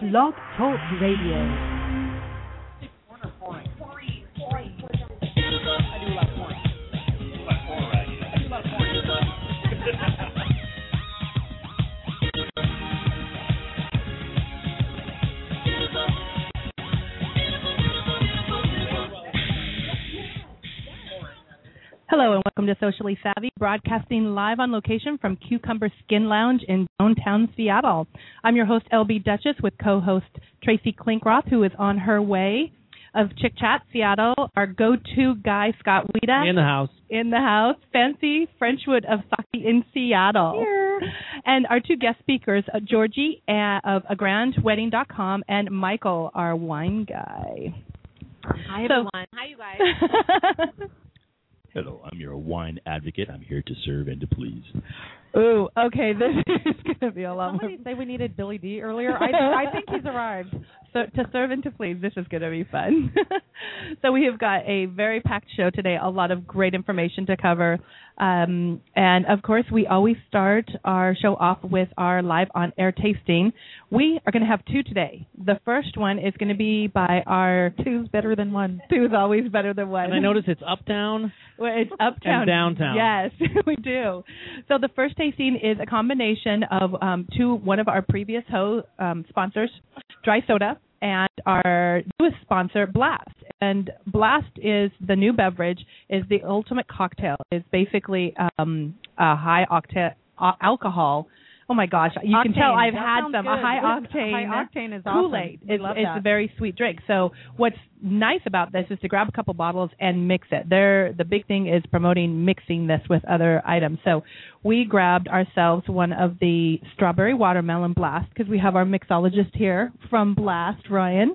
Blog Talk Radio. Hello and welcome to Socially Savvy, broadcasting live on location from Kucumber Skin Lounge in downtown Seattle. I'm your host, LB Duchess, with co-host Tracy Klinkroth, who is on her way of Chick Chat, Seattle. Our go-to guy, Scott Wieda. In the house. Fancy Frenchwood of Sake in Seattle. Here. And our two guest speakers, Georgie of agrandwedding.com and Michael, our wine guy. Hi, everyone. Hi, you guys. Hello, I'm your wine advocate. I'm here to serve and to please. Ooh, okay, this is going to be a lot more. Did somebody say we needed Billy D earlier? I think he's arrived. So to serve and to please, this is going to be fun. So we have got a very packed show today, a lot of great information to cover. And, of course, we always start our show off with our live on-air tasting. We are going to have two today. The first one is going to be by our... Two's better than one. Two's always better than one. And I notice it's uptown. Well, it's uptown. And downtown. Yes, we do. So the first tasting is a combination of one of our previous sponsors, Dry Soda, and our newest sponsor, Blast. And Blast is the new beverage, is the ultimate cocktail. It's basically a high octane alcohol. Oh, my gosh. You can tell I've had some. Good. A high octane is awesome. Kool-Aid. It's a very sweet drink. So what's nice about this is to grab a couple bottles and mix it. The big thing is promoting mixing this with other items. So we grabbed ourselves one of the strawberry watermelon Blast because we have our mixologist here from Blast, Ryan.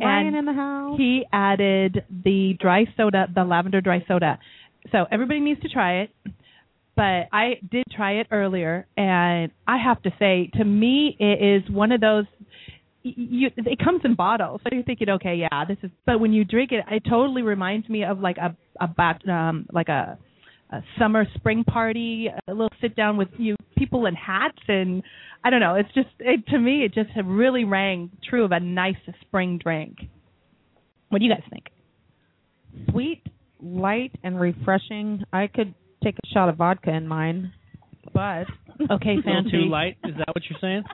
Ryan in the house. He added the dry soda, the lavender dry soda. So everybody needs to try it. But I did try it earlier, and I have to say, to me, it is one of those, it comes in bottles. So you're thinking, okay, yeah, this is, but when you drink it, it totally reminds me of like a summer, spring party, a little sit down with people in hats, and I don't know, it's just, to me, it just really rang true of a nice spring drink. What do you guys think? Sweet, light, and refreshing. I could take a shot of vodka in mine, but okay, Fancy. Too light? Is that what you're saying?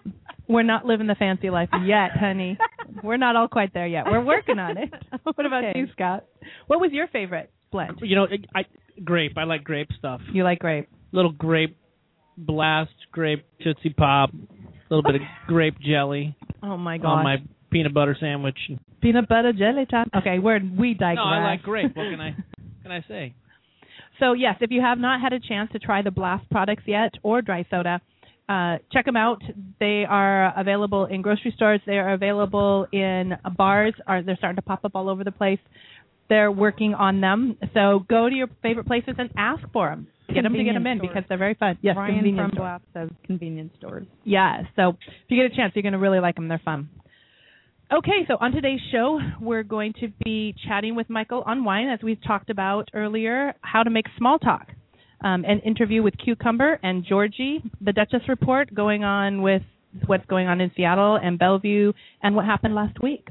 We're not living the fancy life yet, honey. We're not all quite there yet. We're working on it. What about you, Scott? What was your favorite blend? You know, grape. I like grape stuff. You like grape? Little grape Blast, grape Tootsie Pop, a little bit of grape jelly. Oh my gosh. On my peanut butter sandwich. Peanut butter jelly time. Okay, we digress. No, I like grape. What can I say? So, yes, if you have not had a chance to try the Blast products yet or Dry Soda, check them out. They are available in grocery stores. They are available in bars. They're starting to pop up all over the place. They're working on them. So go to your favorite places and ask for them. Get them in because they're very fun. Yes, Ryan from Blast says convenience stores. Yeah, so if you get a chance, you're going to really like them. They're fun. Okay, so on today's show, we're going to be chatting with Michael on wine, as we talked about earlier, how to make small talk, an interview with Kucumber and Georgie, the Duchess Report, going on with what's going on in Seattle and Bellevue and what happened last week.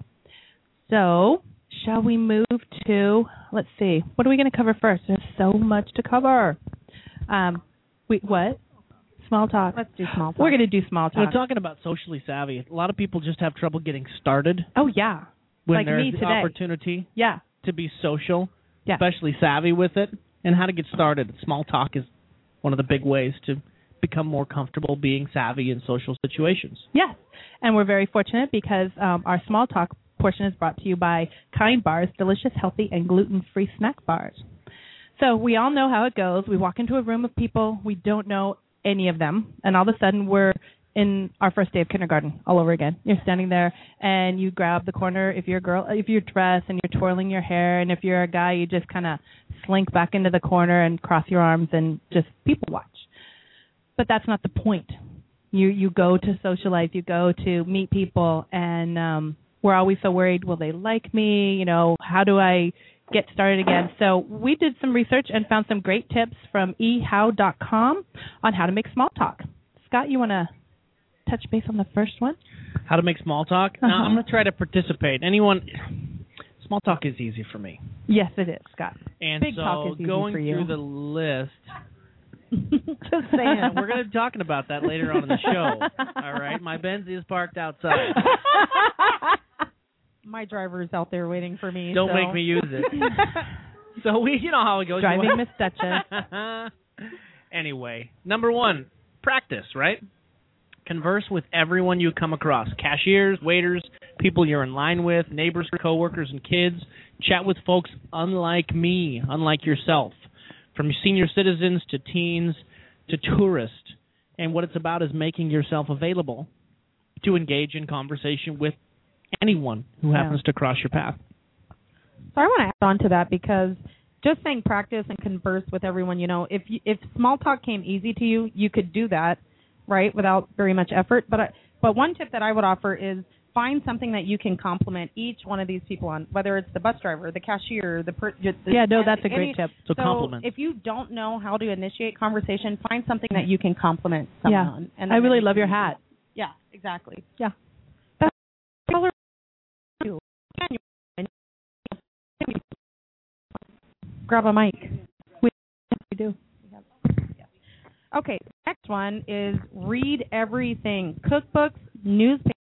So shall we move to, let's see, what are we going to cover first? There's so much to cover. What? Small talk. Let's do small talk. We're going to do small talk. We're talking about socially savvy. A lot of people just have trouble getting started. Oh, yeah. When like there's the opportunity to be social, especially savvy with it, and how to get started. Small talk is one of the big ways to become more comfortable being savvy in social situations. Yes, and we're very fortunate because our small talk portion is brought to you by Kind Bars, delicious, healthy, and gluten-free snack bars. So we all know how it goes. We walk into a room of people we don't know any of them, and all of a sudden we're in our first day of kindergarten all over again. You're standing there, and you grab the corner if you're a girl, if you're dressed, and you're twirling your hair, and if you're a guy, you just kind of slink back into the corner and cross your arms and just people watch. But that's not the point. You go to socialize, you go to meet people, and we're always so worried, will they like me? You know, how do I get started again? So we did some research and found some great tips from ehow.com on how to make small talk. Scott, you want to touch base on the first one? How to make small talk? Uh-huh. Now, I'm going to try to participate. Small talk is easy for me. Yes, it is, Scott. And big talk is easy for you. Going through the list... Just saying. We're going to be talking about that later on in the show. All right? My Benz is parked outside. My driver is out there waiting for me. Don't make me use it. So you know how it goes. Driving Miss Duchess. Anyway, number one, practice, right? Converse with everyone you come across. Cashiers, waiters, people you're in line with, neighbors, coworkers, and kids. Chat with folks unlike yourself. From senior citizens to teens to tourists. And what it's about is making yourself available to engage in conversation with anyone who happens to cross your path. So I want to add on to that, because just saying practice and converse with everyone, you know, if small talk came easy to you, you could do that, right, without very much effort. But one tip that I would offer is find something that you can compliment each one of these people on, whether it's the bus driver, the cashier, that's a great tip. So compliment. If you don't know how to initiate conversation, find something that you can compliment someone on. And I really love your hat. Yeah, exactly. Yeah. That's color. Grab a mic. We do. Okay. Next one is read everything: cookbooks, newspapers.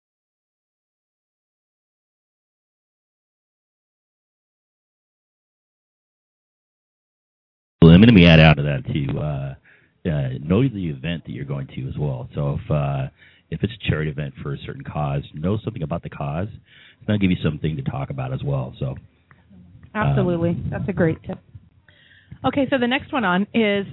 Let me add out to that too. Know the event that you're going to as well. So if it's a charity event for a certain cause, know something about the cause. That'll give you something to talk about as well. So absolutely, that's a great tip. Okay, so the next one on is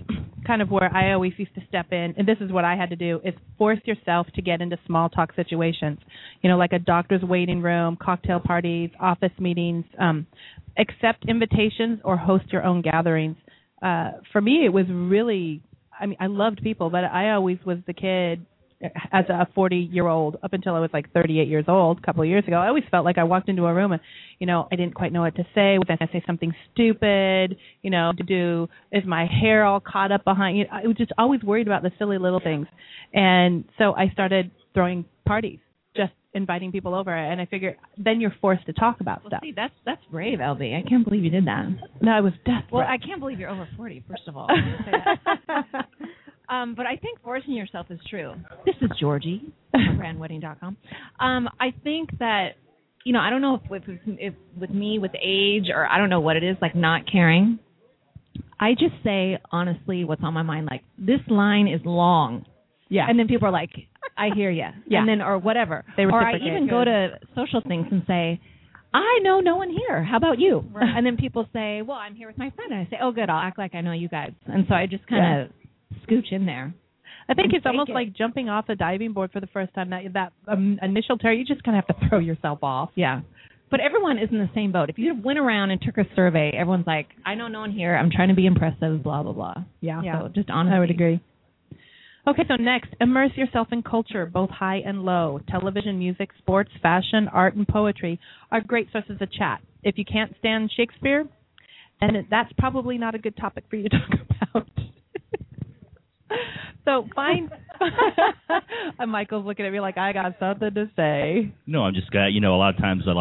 kind of where I always used to step in, and this is what I had to do, is force yourself to get into small talk situations, you know, like a doctor's waiting room, cocktail parties, office meetings, accept invitations or host your own gatherings. For me, it was really, I loved people, but I always was the kid as a 40-year-old up until I was like 38 years old a couple of years ago. I always felt like I walked into a room and, you know, I didn't quite know what to say. Was I going to say something stupid? You know, is my hair all caught up behind? You know, I was just always worried about the silly little things. And so I started throwing parties, just inviting people over, and I figure then you're forced to talk about stuff. See, that's brave, LB. I can't believe you did that. No, I was desperate. Well, I can't believe you're over 40, first of all. But I think forcing yourself is true. This is Georgie, agrandwedding.com. I think that, you know, I don't know if with me, with age, or I don't know what it is, like not caring. I just say, honestly, what's on my mind, like, this line is long. Yeah. And then people are like, I hear you. Yeah. And then, or whatever. Or I even go to social things and say, I know no one here. How about you? Right. And then people say, well, I'm here with my friend. And I say, oh, good. I'll act like I know you guys. And so I just kind of scooch in there. I think it's almost like jumping off a diving board for the first time. That initial terror, you just kind of have to throw yourself off. Yeah. But everyone is in the same boat. If you went around and took a survey, everyone's like, I know no one here. I'm trying to be impressive, blah, blah, blah. Yeah. So just honestly. I would agree. Okay, so next, immerse yourself in culture, both high and low. Television, music, sports, fashion, art, and poetry are great sources of chat. If you can't stand Shakespeare, then that's probably not a good topic for you to talk about. So find... and Michael's looking at me like, I got something to say. No, I'm just, you know, a lot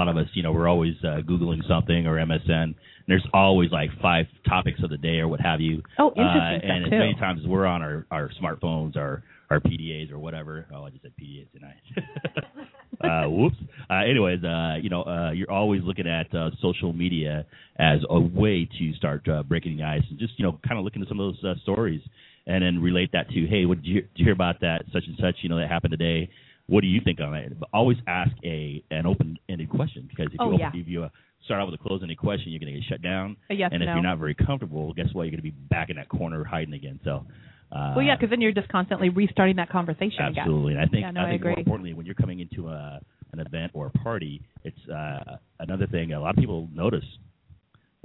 of us, you know, we're always Googling something or MSN. And there's always like 5 topics of the day or what have you. Oh, interesting. And as many times we're on our smartphones, our PDAs or whatever. Oh, I just said PDAs tonight. Whoops. Anyways, you know, you're always looking at social media as a way to start breaking the ice and just, you know, kind of looking at some of those stories. And then relate that to, hey, what did you hear about that, such and such, you know, that happened today? What do you think on it? But always ask an open-ended question, because if you start out with a closed-ended question, you're going to get shut down. If you're not very comfortable, guess what? You're going to be back in that corner hiding again. So, because then you're just constantly restarting that conversation again. Absolutely. And I think more importantly, when you're coming into an event or a party, it's another thing a lot of people notice.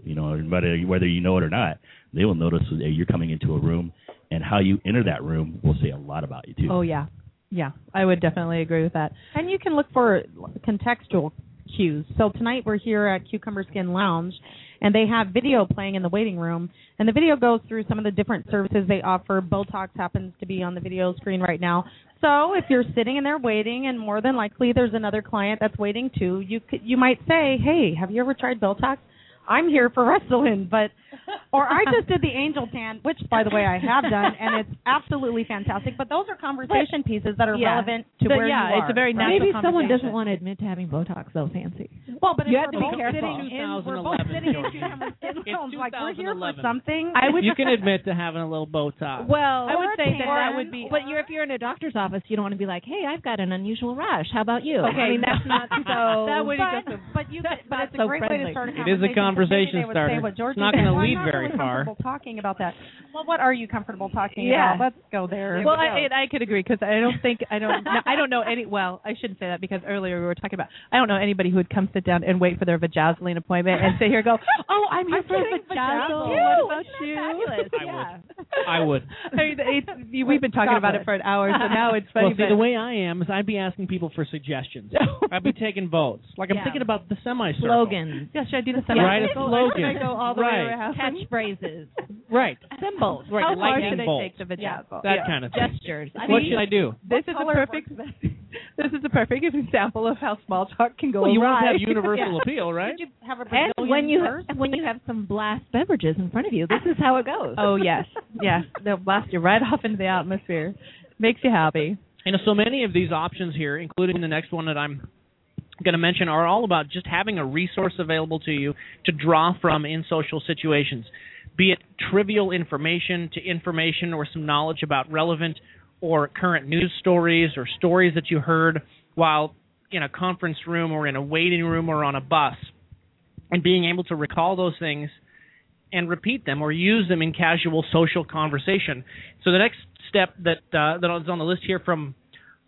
You know, whether you know it or not, they will notice that you're coming into a room, and how you enter that room will say a lot about you, too. Oh, yeah. Yeah, I would definitely agree with that. And you can look for contextual cues. So tonight we're here at Kucumber Skin Lounge, and they have video playing in the waiting room. And the video goes through some of the different services they offer. Botox happens to be on the video screen right now. So if you're sitting in there waiting, and more than likely there's another client that's waiting too, you might say, hey, have you ever tried Biltox? I'm here for wrestling, or I just did the angel tan, which, by the way, I have done, and it's absolutely fantastic. But those are conversation pieces that are relevant to where you are. Yeah, it's a very natural conversation. Maybe someone doesn't want to admit to having Botox, though, Fancy. Well, but we're both sitting in homes, like we're here for something. You can admit to having a little Botox. Well, I would say that would be... But if you're in a doctor's office, you don't want to be like, hey, I've got an unusual rash. How about you? Okay, I mean, that's not so... That would be But it's a great way to start a conversation. It is a conversation starter. It's not going to lead very far. Talking about that. Well, what are you comfortable talking about? Let's go there. Well, I could agree because I don't know any. Well, I shouldn't say that because earlier we were talking about I don't know anybody who would come sit down and wait for their Vajazzling appointment and sit here and go, oh, I'm here for a Vajazzle. What about you? I would. I mean, we've been talking about it for an hour, so now it's funny. Well, see, the way I am is I'd be asking people for suggestions. I'd be taking votes. Like I'm thinking about the semicircle. Slogans. Yeah, should I do the semicircle? Right, a slogan. I go all the way around. Catchphrases. Right. Symbols. Right. How far should I take the vagina? That kind of thing. Gestures. What should I do? This is a perfect example of how small talk can go awry. You want to have universal appeal, right? Did you have a Brazilian when you have some Blast beverages in front of you, this is how it goes. Oh, yes. Yes. They'll blast you right off into the atmosphere. Makes you happy. And so many of these options here, including the next one that I'm going to mention, are all about just having a resource available to you to draw from in social situations, be it trivial information to information or some knowledge about relevant or current news stories or stories that you heard while in a conference room or in a waiting room or on a bus, and being able to recall those things and repeat them or use them in casual social conversation. So the next step that is on the list here from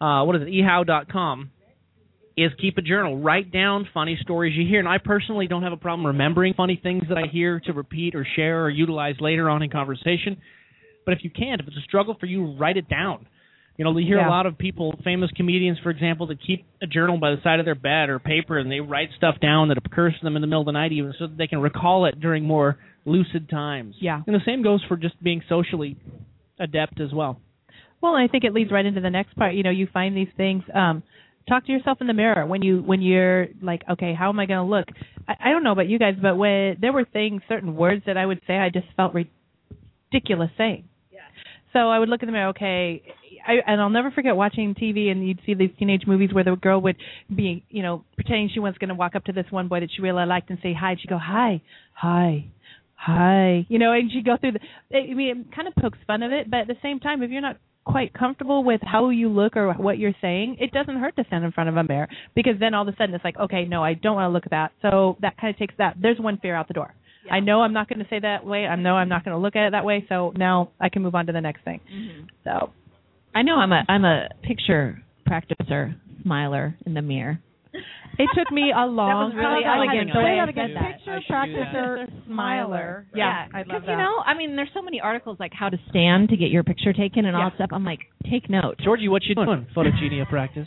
ehow.com is keep a journal. Write down funny stories you hear. And I personally don't have a problem remembering funny things that I hear to repeat or share or utilize later on in conversation. But if it's a struggle for you, write it down. You know, you hear a lot of people, famous comedians, for example, that keep a journal by the side of their bed or paper, and they write stuff down that occurs to them in the middle of the night even so that they can recall it during more lucid times. Yeah. And the same goes for just being socially adept as well. Well, I think it leads right into the next part. You know, you find these things... talk to yourself in the mirror when you're like, okay, how am I going to look? I don't know about you guys, but when there were things, certain words that I would say, I just felt ridiculous saying. Yeah. So I would look in the mirror, okay, and I'll never forget watching TV, and you'd see these teenage movies where the girl would be, you know, pretending she was going to walk up to this one boy that she really liked and say hi. And she'd go, hi, you know, and she'd go through it kind of pokes fun of it, but at the same time, if you're not quite comfortable with how you look or what you're saying, it doesn't hurt to stand in front of a mirror, because then all of a sudden it's like, okay, no, I don't want to look at that. So that kind of takes that. There's one fear out the door. Yeah. I know I'm not going to say that way. I know I'm not going to look at it that way. So now I can move on to the next thing. Mm-hmm. So I know I'm a picture practicer, smiler in the mirror. It took me a long time. Really elegant. Picture, practicer, smiler. Yeah, I love that. Because, you know, I mean, there's so many articles like how to stand to get your picture taken and all that stuff. I'm like, take note. Georgie, what you doing? Photogenia practice.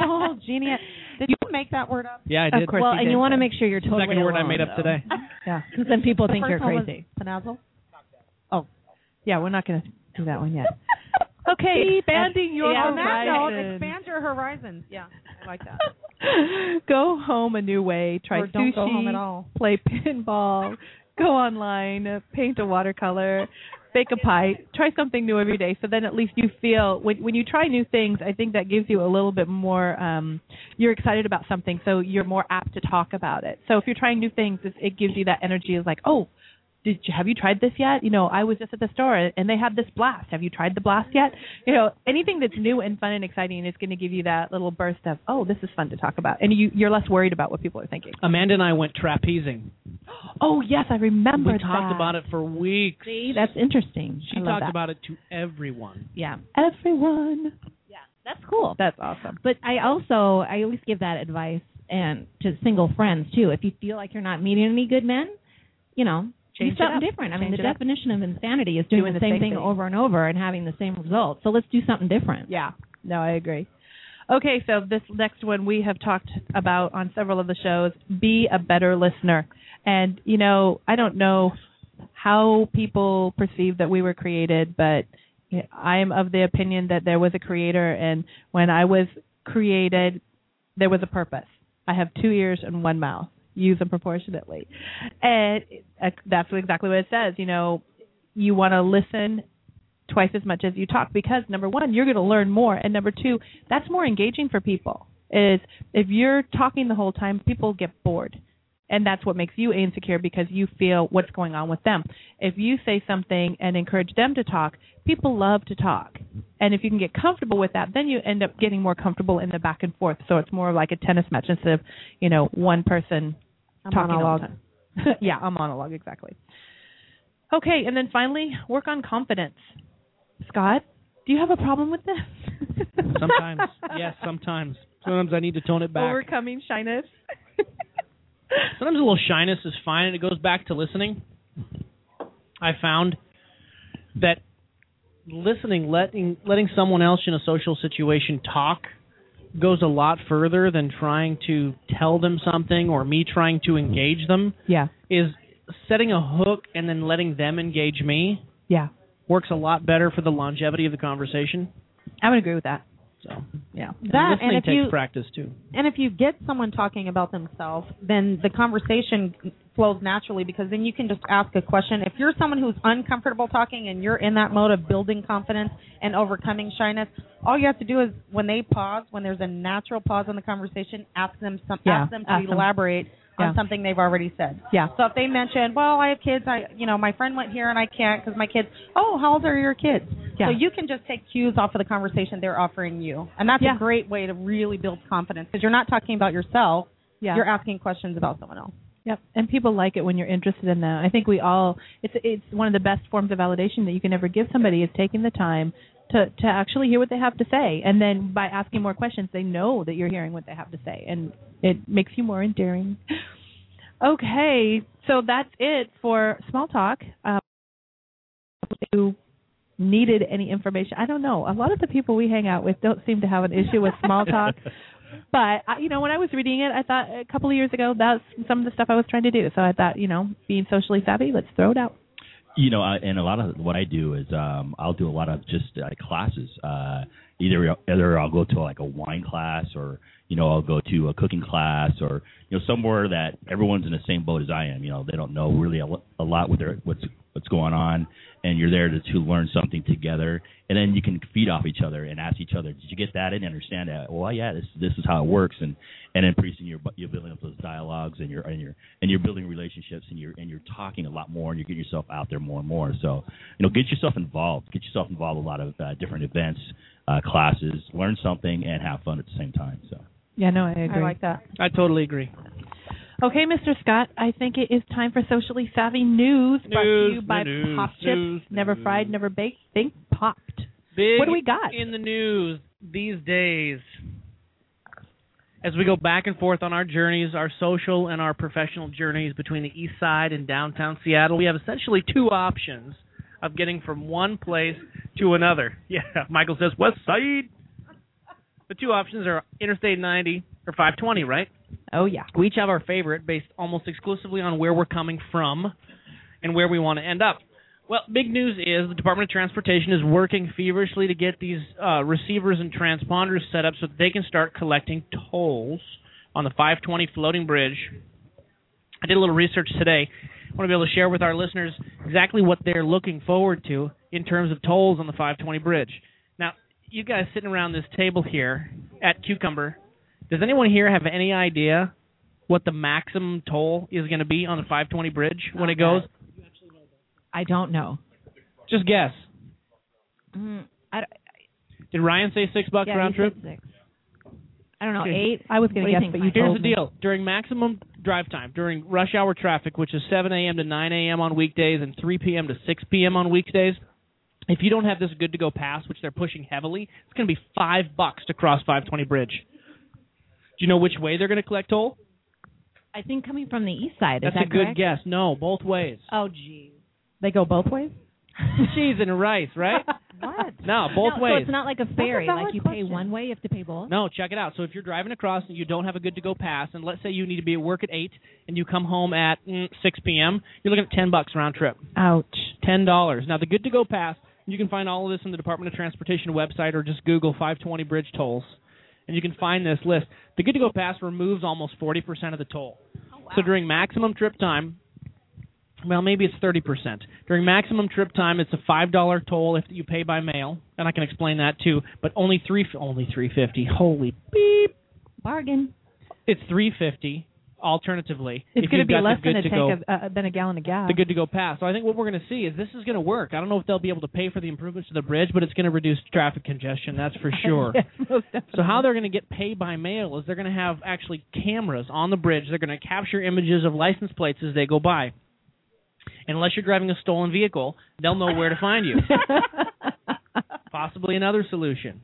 Oh, genia. Did you make that word up? Yeah, I did. Of course. Well, and you want to make sure you're totally second word alone, I made up today. Yeah, because then people think you're crazy. Panazzle? Oh, yeah, we're not going to do that one yet. Okay, expanding your horizons. Expand your horizons. Yeah, I like that. Go home a new way. Try sushi. Don't go home at all. Play pinball. Go online. Paint a watercolor. Bake a pie. Try something new every day. So then at least you feel, when you try new things, I think that gives you a little bit more, you're excited about something, so you're more apt to talk about it. So if you're trying new things, it gives you that energy of like, oh, have you tried this yet? You know, I was just at the store and they had this blast. Have you tried the blast yet? You know, anything that's new and fun and exciting is going to give you that little burst of, oh, this is fun to talk about. And you're less worried about what people are thinking. Amanda and I went trapezing. Oh, yes, I remember that. We talked about it for weeks. See, that's interesting. She talked about it to everyone. Yeah. Everyone. Yeah, that's cool. That's awesome. But I always give that advice and to single friends, too. If you feel like you're not meeting any good men, you know, do something different. I mean, the definition of insanity is doing the same thing over and over and having the same result. So let's do something different. Yeah. No, I agree. Okay, so this next one we have talked about on several of the shows, be a better listener. And, you know, I don't know how people perceive that we were created, but I'm of the opinion that there was a creator, and when I was created, there was a purpose. I have 2 ears and 1 mouth. Use them proportionately. And that's exactly what it says. You know, you want to listen twice as much as you talk because, number one, you're going to learn more. And number two, that's more engaging for people. Is if you're talking the whole time, people get bored. And that's what makes you insecure because you feel what's going on with them. If you say something and encourage them to talk, people love to talk. And if you can get comfortable with that, then you end up getting more comfortable in the back and forth. So it's more like a tennis match instead of, you know, one person talking monologue. All the time. Yeah, a monologue, exactly. Okay, and then finally, work on confidence. Scott, do you have a problem with this? Sometimes. Yes, sometimes. Sometimes I need to tone it back. Overcoming shyness. Sometimes a little shyness is fine, and it goes back to listening. I found that listening, letting someone else in a social situation talk goes a lot further than trying to tell them something or me trying to engage them. Yeah. Is setting a hook and then letting them engage me. Yeah. Works a lot better for the longevity of the conversation. I would agree with that. So, yeah. That, and listening takes practice, too. And if you get someone talking about themselves, then the conversation flows naturally because then you can just ask a question. If you're someone who's uncomfortable talking and you're in that mode of building confidence and overcoming shyness, all you have to do is when they pause, when there's a natural pause in the conversation, ask them to elaborate on something they've already said. Yeah. So if they mention, well, I have kids, my friend went here and I can't because my kids, oh, how old are your kids? Yeah. So you can just take cues off of the conversation they're offering you. And that's a great way to really build confidence because you're not talking about yourself. Yeah. You're asking questions about someone else. Yep. And people like it when you're interested in them. I think we all, it's one of the best forms of validation that you can ever give somebody is taking the time to actually hear what they have to say. And then by asking more questions, they know that you're hearing what they have to say. And it makes you more endearing. Okay. So that's it for Small Talk. You needed any information. I don't know. A lot of the people we hang out with don't seem to have an issue with small talk. But, when I was reading it, I thought a couple of years ago, that's some of the stuff I was trying to do. So I thought, being socially savvy, let's throw it out. And a lot of what I do is I'll do a lot of just classes. Either I'll go to like a wine class or, I'll go to a cooking class or, somewhere that everyone's in the same boat as I am. They don't know really a lot what's going on. And you're there to learn something together. And then you can feed off each other and ask each other, did you get that? And understand that. Well, yeah, this is how it works. And increasing you're building up those dialogues and you're building relationships and you're talking a lot more and you're getting yourself out there more and more. So, get yourself involved. Get yourself involved in a lot of different events, classes, learn something and have fun at the same time. So. Yeah, no, I agree. I like that. I totally agree. Okay, Mr. Scott, I think it is time for Socially Savvy News brought to you by Pop Chips. Never fried, never baked, think popped. Big what do we got? In the news these days, as we go back and forth on our journeys, our social and our professional journeys between the east side and downtown Seattle, we have essentially 2 options of getting from one place to another. Yeah, Michael says west side. The 2 options are Interstate 90 or 520, right? Oh, yeah. We each have our favorite based almost exclusively on where we're coming from and where we want to end up. Well, big news is the Department of Transportation is working feverishly to get these receivers and transponders set up so that they can start collecting tolls on the 520 floating bridge. I did a little research today. I want to be able to share with our listeners exactly what they're looking forward to in terms of tolls on the 520 bridge. Now, you guys sitting around this table here at Kucumber, does anyone here have any idea what the maximum toll is going to be on the 520 bridge when it goes? I don't know. Just guess. Did Ryan say $6 round trip? 6. I don't know, 8? I was going to guess, but you told me. Here's the deal. During maximum drive time, during rush hour traffic, which is 7 a.m. to 9 a.m. on weekdays and 3 p.m. to 6 p.m. on weekdays, if you don't have this good-to-go pass, which they're pushing heavily, it's going to be $5 to cross 520 bridge. Do you know which way they're going to collect toll? I think coming from the east side. Is that correct? That's a good guess. No, both ways. Oh, geez. They go both ways? Cheese and rice, right? What? No, both ways. So it's not like a ferry. Like you pay one way, you have to pay both? No, check it out. So if you're driving across and you don't have a good-to-go pass, and let's say you need to be at work at 8 and you come home at 6 p.m., you're looking at $10 round trip. Ouch. $10. Now, the good-to-go pass You can find all of this on the Department of Transportation website, or just Google 520 bridge tolls, and you can find this list. The Good to Go Pass removes almost 40% of the toll. Oh, wow. So during maximum trip time, well, maybe it's 30%. During maximum trip time, it's a $5 toll if you pay by mail, and I can explain that too. But only $3.50. Holy beep bargain! It's $3.50. Alternatively, it's going to be less than a gallon of gas. The Good to Go Pass. So I think what we're going to see is this is going to work. I don't know if they'll be able to pay for the improvements to the bridge, but it's going to reduce traffic congestion. That's for sure. Yes, so how they're going to get pay by mail is they're going to have actually cameras on the bridge. They're going to capture images of license plates as they go by. And unless you're driving a stolen vehicle, they'll know where to find you. Possibly another solution.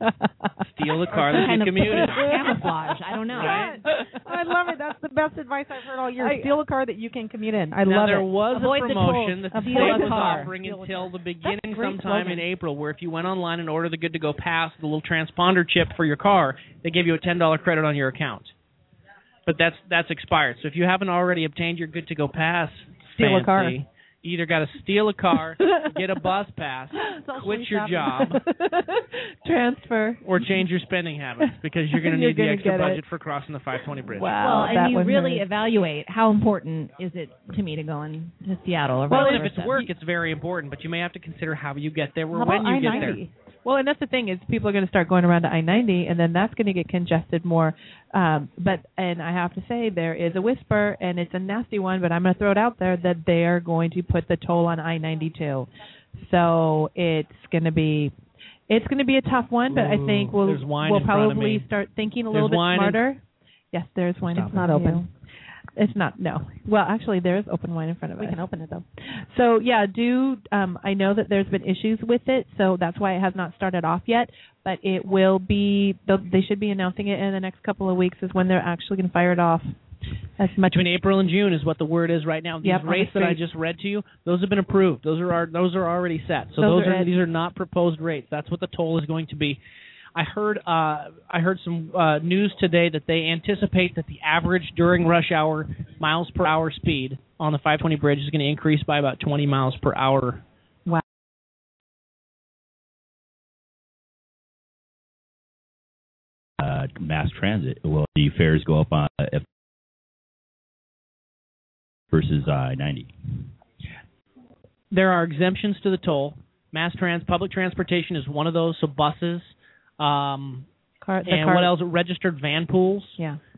Steal the car that you commuted. Camouflage. I don't know. Right? I love it. That's the best advice I've heard all year. Steal a car that you can commute in. I love it. There was Avoid a promotion that the state was offering until the beginning sometime in April, where if you went online and ordered the Good to Go Pass, the little transponder chip for your car, they give you a $10 credit on your account. But that's expired. So if you haven't already obtained your Good to Go Pass, steal a car. You either got to steal a car, get a bus pass, quit your job, transfer, or change your spending habits, because you're going to need the extra budget for crossing the 520 bridge. Wow, well, and you really evaluate how important is it to me to go into Seattle. Or well, if it's work, it's very important, but you may have to consider how you get there or when you get there. Well, and that's the thing is people are going to start going around to I-90, and then that's going to get congested more. And I have to say there is a whisper, and it's a nasty one, but I'm going to throw it out there that they are going to put the toll on I-92. So it's going to be a tough one, but I think we'll probably start thinking a little bit smarter. Yes, there's wine. It's not open. It's not, no. Well, actually, there is open wine in front of us. We can open it, though. So, yeah, I know that there's been issues with it, so that's why it has not started off yet. But it will be, they should be announcing it in the next couple of weeks is when they're actually going to fire it off. Between April and June is what the word is right now. These rates that I just read to you, those have been approved. Those are already set. So these are not proposed rates. That's what the toll is going to be. I heard some news today that they anticipate that the average during rush hour miles per hour speed on the 520 bridge is going to increase by about 20 miles per hour. Wow. Mass transit. Well, the fares go up on F versus I-90. There are exemptions to the toll. Public transportation is one of those, so buses. What else? Registered van pools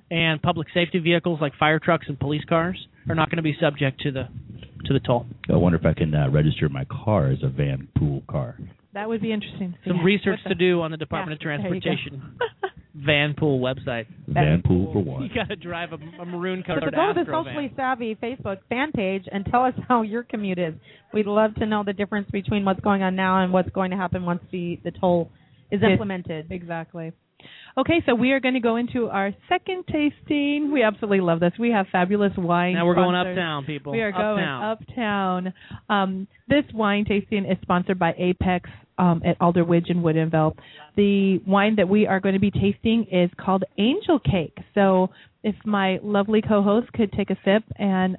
and public safety vehicles like fire trucks and police cars are not going to be subject to the toll. I wonder if I can register my car as a van pool car. That would be interesting. Some research to do on the Department of Transportation van pool website. Van pool for one. You got to drive a maroon-colored Astro van. So go to the Socially Savvy Facebook fan page and tell us how your commute is. We'd love to know the difference between what's going on now and what's going to happen once the toll is implemented. Exactly. Okay, so we are going to go into our second tasting. We absolutely love this. We have fabulous wine. Now we're going uptown, people. We are going uptown. This wine tasting is sponsored by Apex at Alderwidge in Woodenville. The wine that we are going to be tasting is called Angel Cake. So if my lovely co-host could take a sip and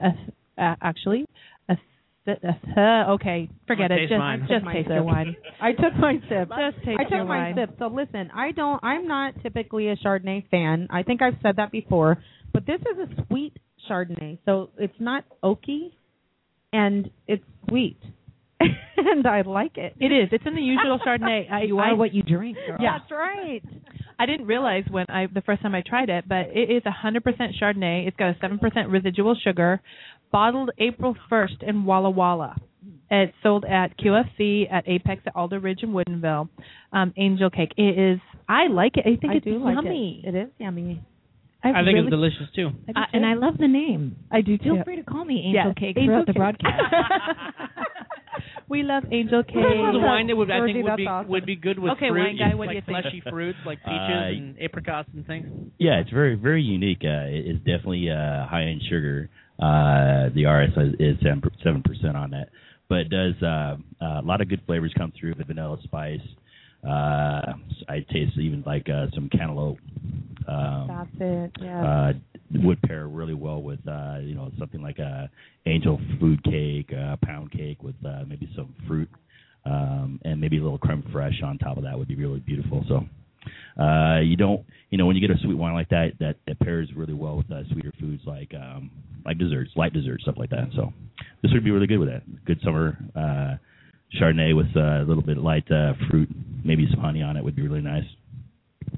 okay, forget it. Just taste your wine. I took my sip. Just taste your wine. So listen, I'm not typically a Chardonnay fan. I think I've said that before, but this is a sweet Chardonnay. So it's not oaky, and it's sweet. And I like it. It is. It's in the usual Chardonnay. You are what you drink, girl. Yeah. That's right. I didn't realize the first time I tried it, but it is 100% Chardonnay. It's got a 7% residual sugar, bottled April 1st in Walla Walla. It's sold at QFC, at Apex, at Alderwidge and Woodenville. Angel Cake. It is. I like it. I think it's yummy. Like it. It is yummy. I think it's delicious, too. And I love the name. I do, too. Feel free to call me Angel Cake throughout the broadcast. We love Angel Cake. This is a wine that would be good with fruit. Wine guy, what do you think? Fleshy fruits like peaches and apricots and things. Yeah, it's very, very unique. It's definitely high in sugar. The RS is 7% on that. But it does a lot of good flavors come through with vanilla spice. I taste even like some cantaloupe. That's it. Yeah. Would pair really well with something like a angel food cake, pound cake with maybe some fruit. and maybe a little creme fraiche on top of that would be really beautiful. So when you get a sweet wine like that, that pairs really well with sweeter foods like desserts, light desserts, stuff like that. So this would be really good with that. Good summer Chardonnay with a little bit of light fruit, maybe some honey on it would be really nice.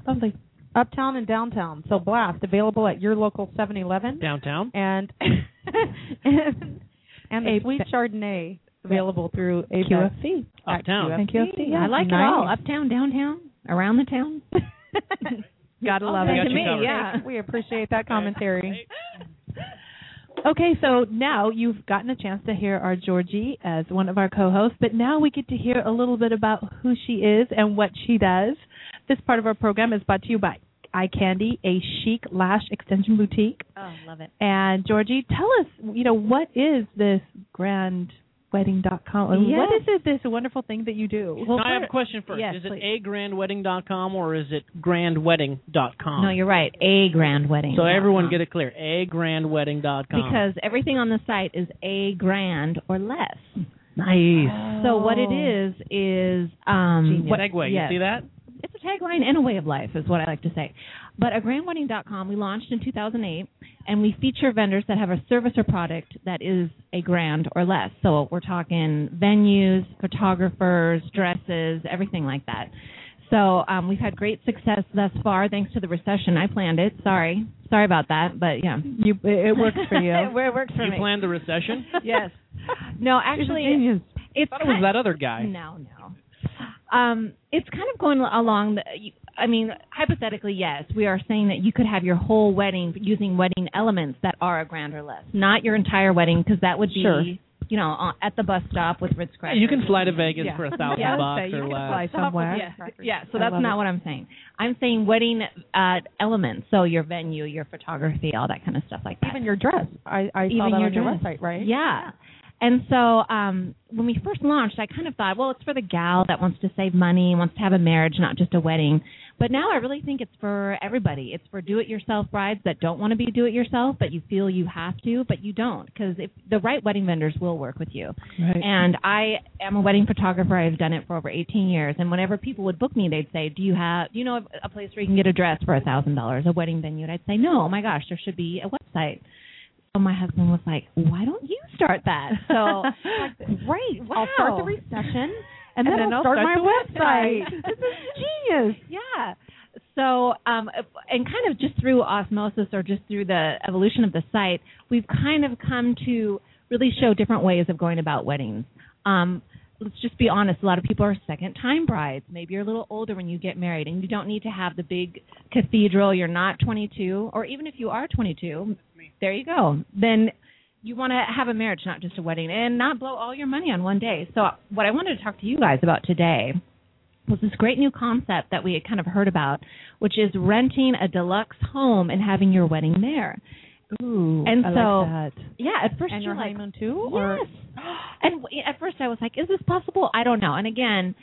Lovely. Uptown and downtown. So Blast, available at your local 7-Eleven. Downtown. And the sweet Chardonnay available through Apex. QFC. Uptown. QFC. And QFC. Yeah, I like nice. It all. Uptown, downtown, around the town. Gotta love it. To me, yeah. We appreciate that commentary. Okay, so now you've gotten a chance to hear our Georgie as one of our co-hosts, but now we get to hear a little bit about who she is and what she does. This part of our program is brought to you by iCandy, a chic lash extension boutique. Oh, love it. And Georgie, tell us, what is this agrandwedding.com? Yes. What is it, this wonderful thing that you do? Well, I have a question first. Yes, is it agrandwedding.com or is it grandwedding.com? No, you're right. Agrandwedding. So everyone get it clear. Agrandwedding.com. Because everything on the site is a grand or less. Nice. Oh. So what it is what segue. Yes. You see that? It's a tagline and a way of life is what I like to say. But at agrandwedding.com, we launched in 2008, and we feature vendors that have a service or product that is a grand or less. So we're talking venues, photographers, dresses, everything like that. So we've had great success thus far, thanks to the recession. I planned it. Sorry about that, but yeah. It works for you. It works for me. You planned the recession? Yes. No, actually, it's I thought it was that other guy. No. It's kind of going along hypothetically, yes, we are saying that you could have your whole wedding using wedding elements that are a grand or less, not your entire wedding, because that would be, sure. At the bus stop with Ritz crackers. You can fly to Vegas for $1,000 bucks or less. You can fly somewhere. Yeah, so that's not what I'm saying. I'm saying wedding elements, so your venue, your photography, all that kind of stuff like that. Even your dress. I saw that on your website, right? Yeah. And so when we first launched, I kind of thought, well, it's for the gal that wants to save money, wants to have a marriage, not just a wedding. But now I really think it's for everybody. It's for do-it-yourself brides that don't want to be do-it-yourself, but you feel you have to, but you don't, because the right wedding vendors will work with you. Right. And I am a wedding photographer. I've done it for over 18 years. And whenever people would book me, they'd say, do you know a place where you can get a dress for $1,000, a wedding venue? And I'd say, no, oh my gosh, there should be a website. So my husband was like, why don't you start that? So great, wow. I'll start the recession, and then I'll start my website. This is genius. Yeah. So, and kind of just through osmosis or just through the evolution of the site, we've kind of come to really show different ways of going about weddings. Let's just be honest, a lot of people are second-time brides. Maybe you're a little older when you get married, and you don't need to have the big cathedral. You're not 22, or even if you are 22, there you go. Then you want to have a marriage, not just a wedding, and not blow all your money on one day. So what I wanted to talk to you guys about today was this great new concept that we had kind of heard about, which is renting a deluxe home and having your wedding there. Ooh, and like that. Yeah, at first and you're like, honeymoon too? Or? Yes. And at first I was like, is this possible? I don't know. And again,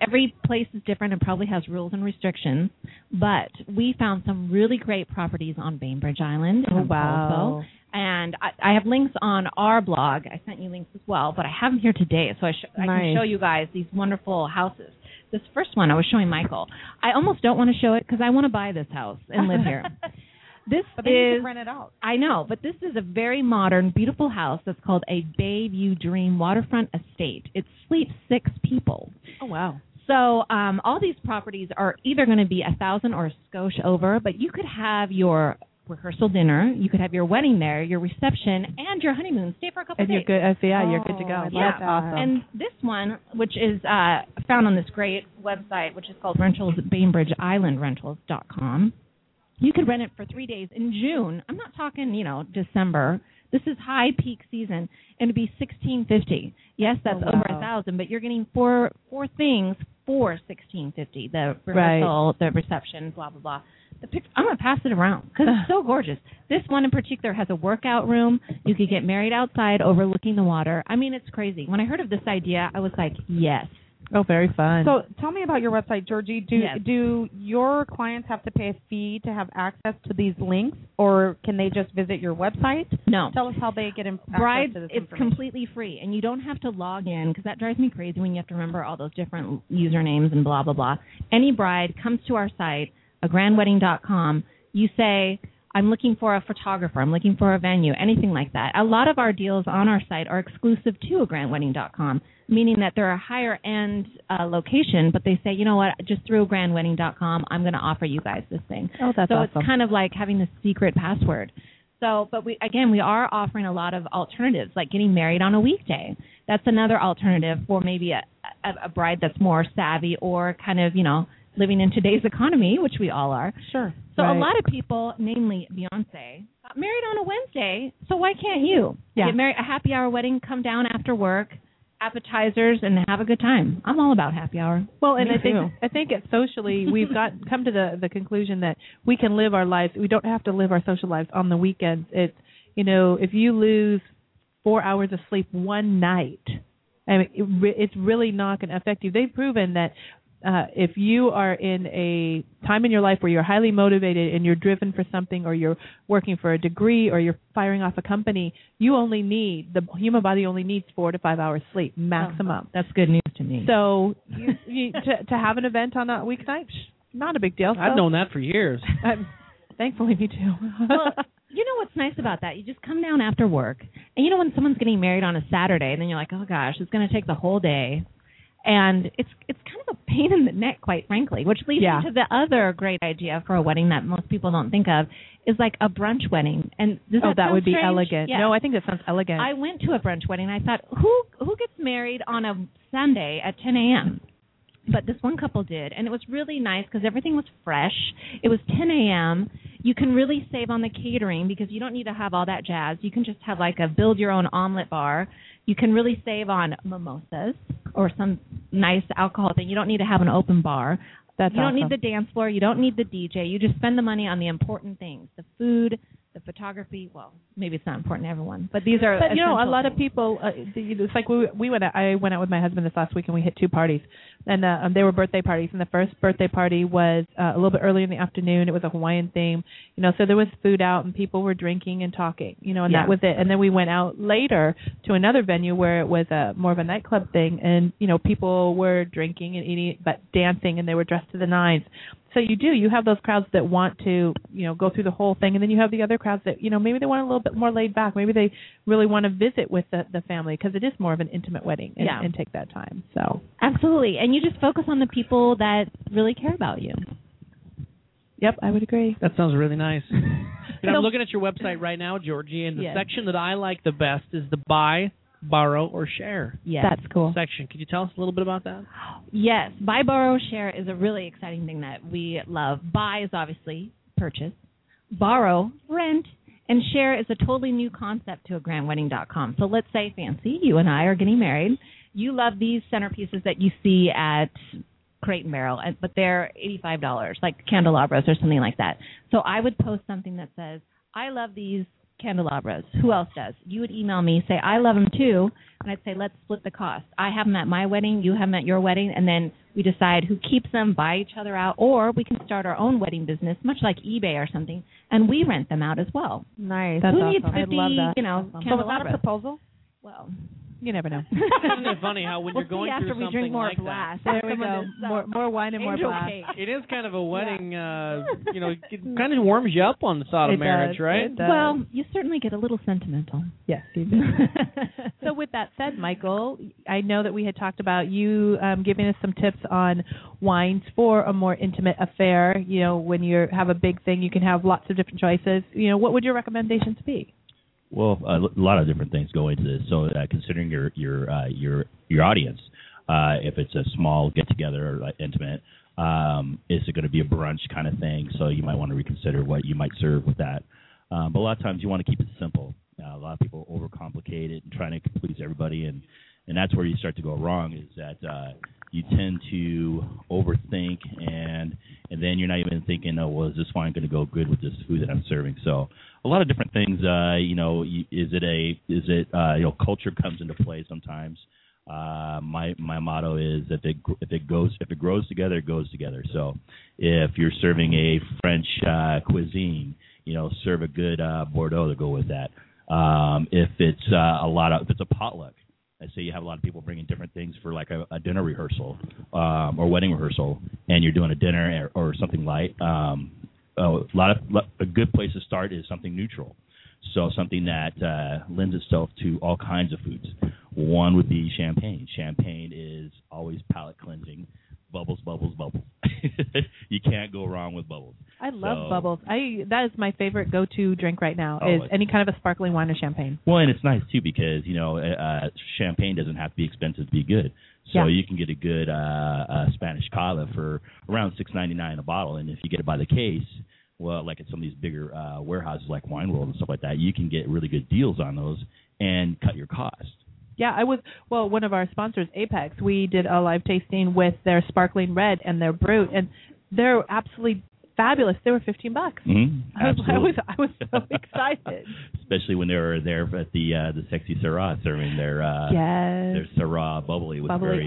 every place is different and probably has rules and restrictions. But we found some really great properties on Bainbridge Island. Oh, wow. And I have links on our blog. I sent you links as well, but I have them here today, so I can show you guys these wonderful houses. This first one I was showing Michael. I almost don't want to show it because I want to buy this house and live here. But then you can rent it out. I know, but this is a very modern, beautiful house that's called a Bayview Dream Waterfront Estate. It sleeps 6 people. Oh, wow. So all these properties are either going to be 1,000 or a skosh over, but you could have your rehearsal dinner, you could have your wedding there, your reception, and your honeymoon. Stay for a couple days. You're good to go. That's awesome. And this one, which is found on this great website, which is called Rentals at BainbridgeIslandRentals.com. You could rent it for 3 days in June. I'm not talking, December. This is high peak season, and it'd be $1,650. Yes, that's over $1,000, but you're getting four things for $1,650. The rehearsal, the reception, blah blah blah. The picture. I'm gonna pass it around because it's so gorgeous. This one in particular has a workout room. You could get married outside, overlooking the water. I mean, it's crazy. When I heard of this idea, I was like, yes. Oh, very fun. So tell me about your website, Georgie. Do your clients have to pay a fee to have access to these links, or can they just visit your website? No. Tell us how they get access to this information. It's completely free, and you don't have to log in, because that drives me crazy when you have to remember all those different usernames and blah, blah, blah. Any bride comes to our site, agrandwedding.com. You say, I'm looking for a photographer, I'm looking for a venue, anything like that. A lot of our deals on our site are exclusive to agrandwedding.com, meaning that they're a higher-end location, but they say, you know what, just through agrandwedding.com, I'm going to offer you guys this thing. Oh, that's awesome. So it's kind of like having the secret password. So, but we are offering a lot of alternatives, like getting married on a weekday. That's another alternative for maybe a bride that's more savvy or kind of, living in today's economy, which we all are. Sure. So right. A lot of people, namely Beyonce, got married on a Wednesday, so why can't you? Yeah. Get married, a happy hour wedding, come down after work, appetizers, and have a good time. I'm all about happy hour. Well, and I think it's socially, we've come to the conclusion that we can live our lives. We don't have to live our social lives on the weekends. It's, if you lose 4 hours of sleep one night, I mean, it's really not going to affect you. They've proven that if you are in a time in your life where you're highly motivated and you're driven for something, or you're working for a degree, or you're firing off a company, the human body only needs 4 to 5 hours sleep maximum. Oh, that's good news to me. So to have an event on a weeknight, not a big deal. I've known that for years. Thankfully, me too. Well, you know what's nice about that? You just come down after work. And when someone's getting married on a Saturday, and then you're like, oh, gosh, it's going to take the whole day. And it's kind of a pain in the neck, quite frankly, which leads me to the other great idea for a wedding that most people don't think of, is like a brunch wedding. And that would be elegant. Yeah. No, I think that sounds elegant. I went to a brunch wedding. And I thought, who gets married on a Sunday at 10 a.m.? But this one couple did, and it was really nice because everything was fresh. It was 10 a.m. You can really save on the catering because you don't need to have all that jazz. You can just have like a build-your-own omelet bar. You can really save on mimosas or some nice alcohol thing. You don't need to have an open bar. That's awesome. You don't need the dance floor. You don't need the DJ. You just spend the money on the important things, the food, the photography. Well, maybe it's not important to everyone, but these are. But a lot of people. It's like we went. I went out with my husband this last week, and we hit two parties, and they were birthday parties. And the first birthday party was a little bit early in the afternoon. It was a Hawaiian theme, So there was food out, and people were drinking and talking, That was it. And then we went out later to another venue where it was more of a nightclub thing, and people were drinking and eating, but dancing, and they were dressed to the nines. So you have those crowds that want to, go through the whole thing, and then you have the other crowds that, maybe they want a little bit more laid back. Maybe they really want to visit with the family because it is more of an intimate wedding and take that time. So absolutely. And you just focus on the people that really care about you. Yep, I would agree. That sounds really nice. I'm looking at your website right now, Georgie, and the section that I like the best is the buy, borrow, or share. Yes. That's cool. Section. Could you tell us a little bit about that? Yes. Buy, borrow, share is a really exciting thing that we love. Buy is obviously purchase. Borrow, rent. And share is a totally new concept to agrandwedding.com. So let's say, Fancy, you and I are getting married. You love these centerpieces that you see at Crate and Barrel, but they're $85, like candelabras or something like that. So I would post something that says, I love these candelabras. Who else does? You would email me, say, I love them too, and I'd say, let's split the cost. I have them at my wedding, you have them at your wedding, and then we decide who keeps them, buy each other out, or we can start our own wedding business, much like eBay or something, and we rent them out as well. Nice. That's awesome. I love that. So was that a proposal? Well, you never know. Isn't it funny how when you're going through something like that? There we go. More wine and more blast. It is kind of a wedding, it kind of warms you up on the thought of marriage, right? Well, you certainly get a little sentimental. Yes, you do. So with that said, Michael, I know that we had talked about you giving us some tips on wines for a more intimate affair. When you have a big thing, you can have lots of different choices. What would your recommendations be? Well, a lot of different things go into this. So, considering your audience, if it's a small get together or intimate, is it going to be a brunch kind of thing? So, you might want to reconsider what you might serve with that. But a lot of times, you want to keep it simple. A lot of people overcomplicate it and trying to please everybody, and that's where you start to go wrong. Is that you tend to overthink, and then you're not even thinking, is this wine going to go good with this food that I'm serving? So. A lot of different things, culture comes into play sometimes. My motto is if it grows together, it goes together. So if you're serving a French cuisine, serve a good Bordeaux to go with that. If it's a potluck, I say you have a lot of people bringing different things for like a dinner rehearsal or wedding rehearsal, and you're doing a dinner or something light. A good place to start is something neutral. So something that lends itself to all kinds of foods. One would be champagne. Champagne is always palate cleansing. Bubbles. You can't go wrong with bubbles. I love bubbles. That is my favorite go-to drink right now is any kind of a sparkling wine or champagne. Well, and it's nice, too, because, champagne doesn't have to be expensive to be good. So you can get a good Spanish cava for around $6.99 a bottle. And if you get it by the case, well, like at some of these bigger warehouses like Wine World and stuff like that, you can get really good deals on those and cut your cost. Yeah, one of our sponsors, Apex, we did a live tasting with their sparkling red and their brut, and they're absolutely fabulous. They were $15. Mm-hmm. I was so excited. Especially when they were there at the Sexy Syrah serving their Syrah bubbly. It was very, very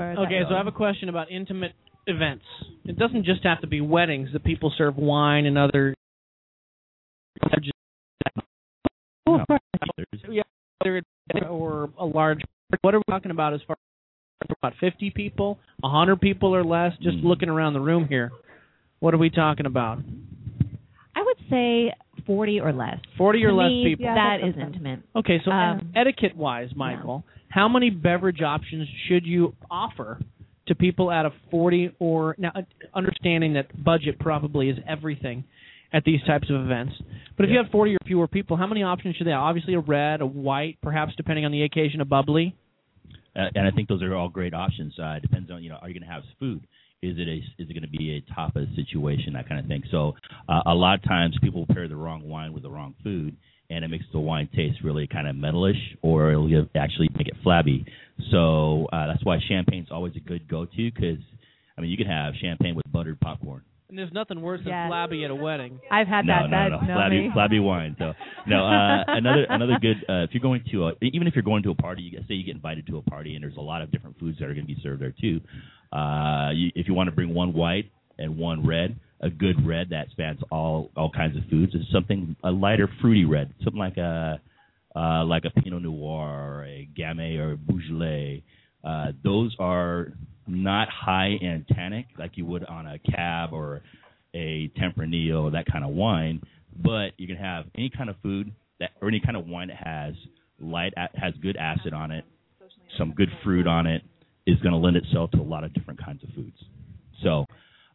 yummy. Okay, so I have a question about intimate events. It doesn't just have to be weddings that people serve wine and other... or a large... What are we talking about as far as about 50 people, 100 people or less? Just looking around the room here, what are we talking about? I would say 40 or less. 40 or less people. Yeah, that is intimate. Okay, so etiquette-wise, Michael, how many beverage options should you offer to people out of 40 or... Now, understanding that budget probably is everything at these types of events. But if you have 40 or fewer people, how many options should they have? Obviously a red, a white, perhaps depending on the occasion, a bubbly. And I think those are all great options. It depends on, are you going to have food? Is it going to be a tapas situation, that kind of thing? So a lot of times people pair the wrong wine with the wrong food, and it makes the wine taste really kind of metalish, or it'll actually make it flabby. So that's why champagne's always a good go-to, because, you can have champagne with buttered popcorn. And there's nothing worse than flabby at a wedding. I've had that. Flabby wine. So no, another good. If you're going to a party, say you get invited to a party, and there's a lot of different foods that are going to be served there too. If you want to bring one white and one red, a good red that spans all kinds of foods, is something a lighter fruity red, something like a Pinot Noir or a Gamay or a Beaujolais. Those are not high in tannic like you would on a cab or a Tempranillo, that kind of wine, but you can have any kind of food or any kind of wine that has good acid on it, some good fruit on it, is going to lend itself to a lot of different kinds of foods. So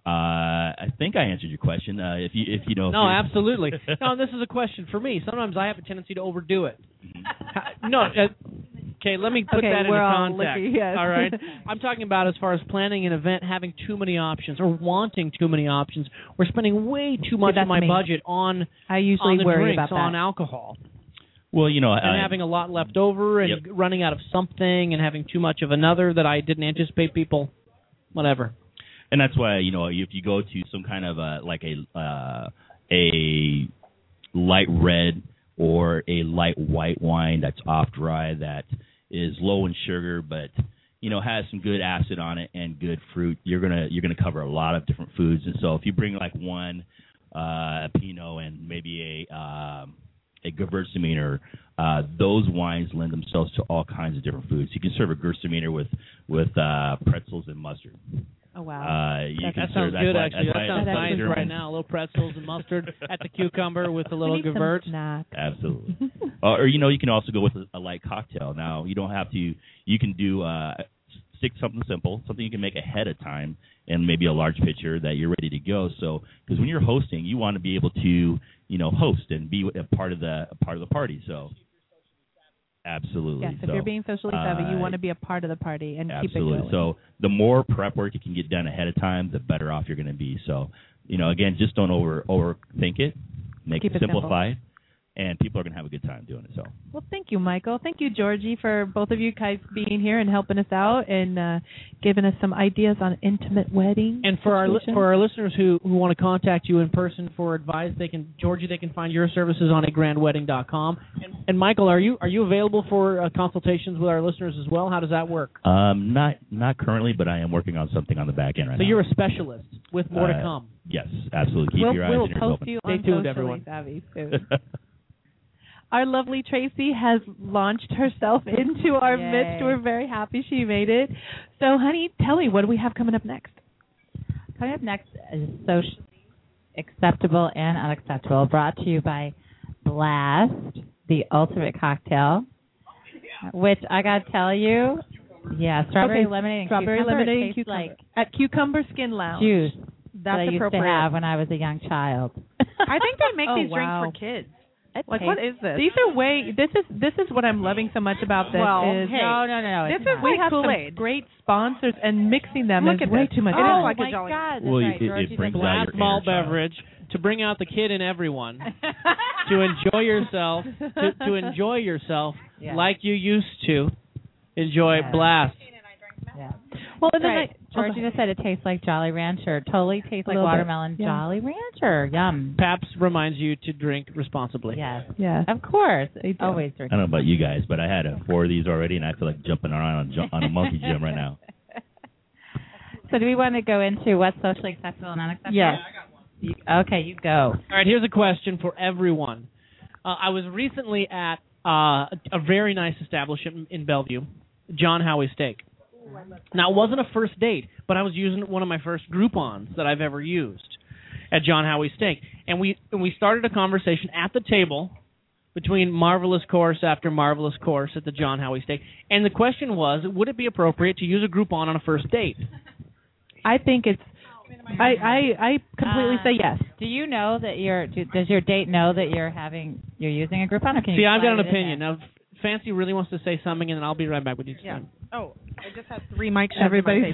I think I answered your question. No, absolutely. No, this is a question for me. Sometimes I have a tendency to overdo it. No. Okay, let me put that into context. Licky, yes. All right. I'm talking about as far as planning an event, having too many options or wanting too many options. We're spending way too much of my budget on on alcohol. Well, and having a lot left over and running out of something and having too much of another that I didn't anticipate, people, whatever. And that's why, if you go to some kind of a light red or a light white wine that's off dry that is low in sugar, but has some good acid on it and good fruit, you're gonna cover a lot of different foods. And so if you bring like one a Pinot and maybe a Gewürztraminer, those wines lend themselves to all kinds of different foods. You can serve a Gewürztraminer with pretzels and mustard. Oh, wow. That sounds good, actually. That sounds nice right now. A little pretzels and mustard at the cucumber with a little Gewürz. Absolutely. Or you can also go with a light cocktail. Now, you don't have to – you can do stick something simple, something you can make ahead of time, and maybe a large pitcher that you're ready to go. So – because when you're hosting, you want to be able to, host and be a part of the party. So – absolutely. Yes, if you're being socially savvy, you want to be a part of the party and keep it going. So the more prep work you can get done ahead of time, the better off you're going to be. So, again, just don't overthink it. Simplify it. and people are going to have a good time doing it. So, well, thank you, Michael. Thank you, Georgie, for both of you guys being here and helping us out and giving us some ideas on intimate wedding. And for our listeners who want to contact you in person for advice, they can, Georgie, they can find your services on agrandwedding.com. And Michael, are you available for consultations with our listeners as well? How does that work? Not currently, but I am working on something on the back end right now. So you're a specialist with more to come. Yes, absolutely. Keep your eyes and ears open. Stay tuned, everyone. Savvy soon. Our lovely Tracy has launched herself into our midst. We're very happy she made it. So, honey, tell me, what do we have coming up next? Coming up next is Socially Acceptable and Unacceptable, brought to you by Blast, the ultimate cocktail, which I got to tell you, strawberry lemonade and cucumber. Like at Cucumber Skin Lounge. Juice that's appropriate. I used to have when I was a young child. I think they make these drinks for kids. Like, what is this? These are way. This is what I'm loving so much about this. Well, no. This is like we have Kool-Aid. Some great sponsors, and mixing them is way too much. It is like a jolly. God. Well, right. It brings out your small beverage to bring out the kid in everyone, to enjoy yourself, like you used to enjoy Blast. Yeah. Well, and then Georgina said it tastes like Jolly Rancher. Totally tastes like watermelon Jolly Rancher. Yum. Pabst reminds you to drink responsibly. Yes. Of course. Always drink. I don't know about you guys, but I had 4 of these already, and I feel like jumping around on a monkey gym right now. So do we want to go into what's socially acceptable and unacceptable? Yes. Yeah, I got one. Okay, you go. All right, here's a question for everyone. I was recently at a very nice establishment in Bellevue, John Howie Steak. Now, it wasn't a first date, but I was using one of my first Groupons that I've ever used at John Howie Steak. And we started a conversation at the table between marvelous course after marvelous course at the John Howie Steak. And the question was, would it be appropriate to use a Groupon on a first date? I think it's... I completely say yes. Do you know that does your date know that you're using a Groupon? Or can you I've got an opinion. Now, Fancy really wants to say something, and then I'll be right back with you. Yeah. Oh, I just have 3 mics. Everybody.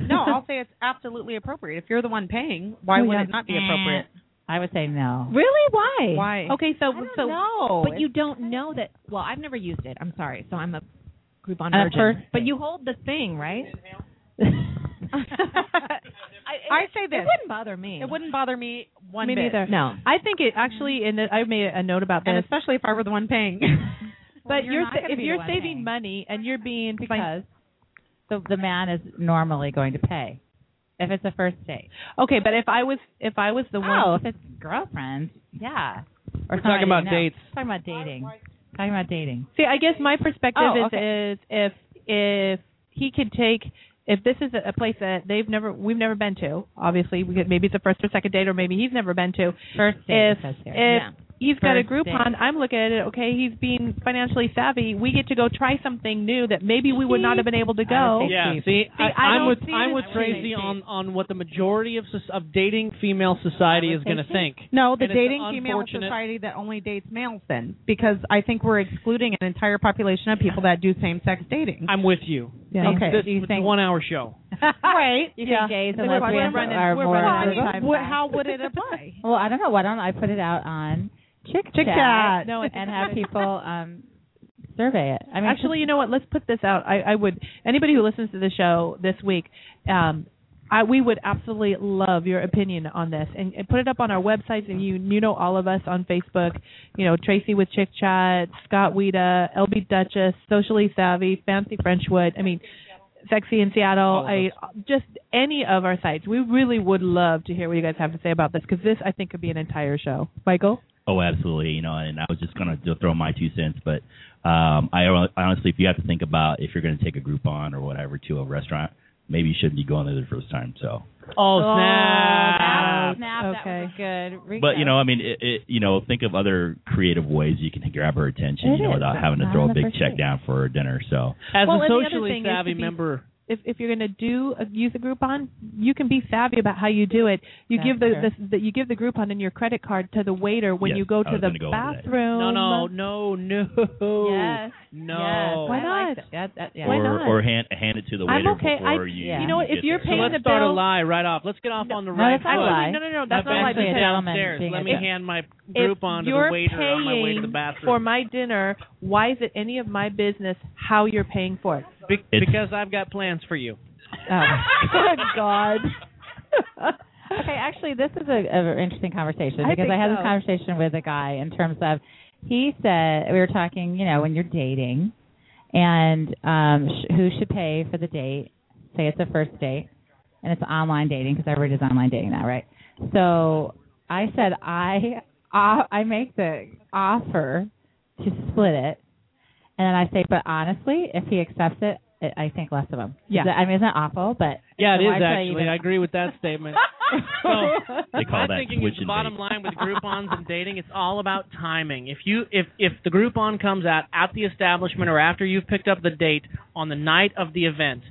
No, I'll say it's absolutely appropriate. If you're the one paying, why would it not be appropriate? I would say no. Really? Why? Okay, so... I don't know. But you don't know that... Well, I've never used it. I'm sorry. So I'm a Groupon virgin. But you hold the thing, right? I say this. It wouldn't bother me. One bit. Me neither. No. I think it actually... And I made a note about this. And especially if I were the one paying. But well, if you're saving money and you're being... Because the man is normally going to pay if it's a first date. Okay, but if I was the one... Oh, if it's girlfriend, yeah. We're talking about dates. Talking about dating. See, I guess my perspective is if he could take... If this is a place that we've never been to, obviously, maybe it's a first or second date, or maybe he's never been to. First date. He's got a Groupon. I'm looking at it. Okay, he's being financially savvy. We get to go try something new that maybe we would not have been able to go. Yeah, see, I'm with Tracy on what the majority of dating female society is going to think. No, the dating female society that only dates males then, because I think we're excluding an entire population of people that do same-sex dating. I'm with you. Yeah. Okay, it's a one-hour show. Right. You think gays and lesbians are more... How would it apply? Well, I don't know. Why don't I put it out on... Chick Chat. No, and have people survey it. I mean, actually, you know what? Let's put this out. I would... Anybody who listens to the show this week, we would absolutely love your opinion on this. And put it up on our websites. And you know all of us on Facebook. You know, Tracy with Chick Chat, Scott Wieda, LB Duchess, Socially Savvy, Fancy Frenchwood. I mean... Sexy in Seattle, just any of our sites. We really would love to hear what you guys have to say about this, because this, I think, could be an entire show. Michael? Oh, absolutely. You know, and I was just going to throw my 2 cents, but I honestly, if you have to think about if you're going to take a Groupon or whatever to a restaurant, maybe you shouldn't be going there the first time. So. Oh, snap. That was good. But, you know, I mean, think of other creative ways you can grab her attention, without having to throw a big check down for her dinner. So, as a socially savvy member if you're going to use a Groupon, you can be savvy about how you do it. You give the Groupon and your credit card to the waiter when you go to the bathroom. No. Yes. No. Yes. Why not? Like that. Why not? Or hand it to the waiter. I'm okay. You know what? If you're paying the bill, let's start a lie right off. Let's get off on the right foot. No. That's not like downstairs. Let me hand my Groupon to the waiter on my way to the bathroom. For my dinner, why is it any of my business how you're paying for it? Because I've got plans for you. Oh, good God. Okay, actually, this is an interesting conversation because I had this conversation with a guy in terms of, he said, we were talking, when you're dating and who should pay for the date. Say it's a first date and it's online dating because everybody does online dating now, right? So I said I make the offer to split it. And then I say, but honestly, if he accepts it, I think less of him. Yeah. Isn't that awful? But yeah, it is, actually. I agree with that statement. So, I'm thinking it's the bottom line with Groupons and dating. It's all about timing. If the Groupon comes out at the establishment or after you've picked up the date on the night of the event,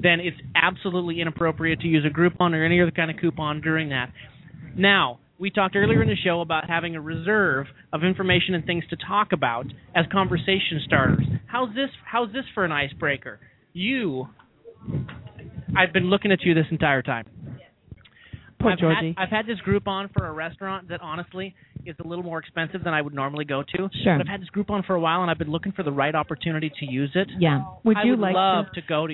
then it's absolutely inappropriate to use a Groupon or any other kind of coupon during that. Now, we talked earlier in the show about having a reserve of information and things to talk about as conversation starters. How's this for an icebreaker? I've been looking at you this entire time. Poor Georgie. I've had this Groupon for a restaurant that honestly is a little more expensive than I would normally go to. Sure. But I've had this Groupon for a while, and I've been looking for the right opportunity to use it. Yeah. I would love to go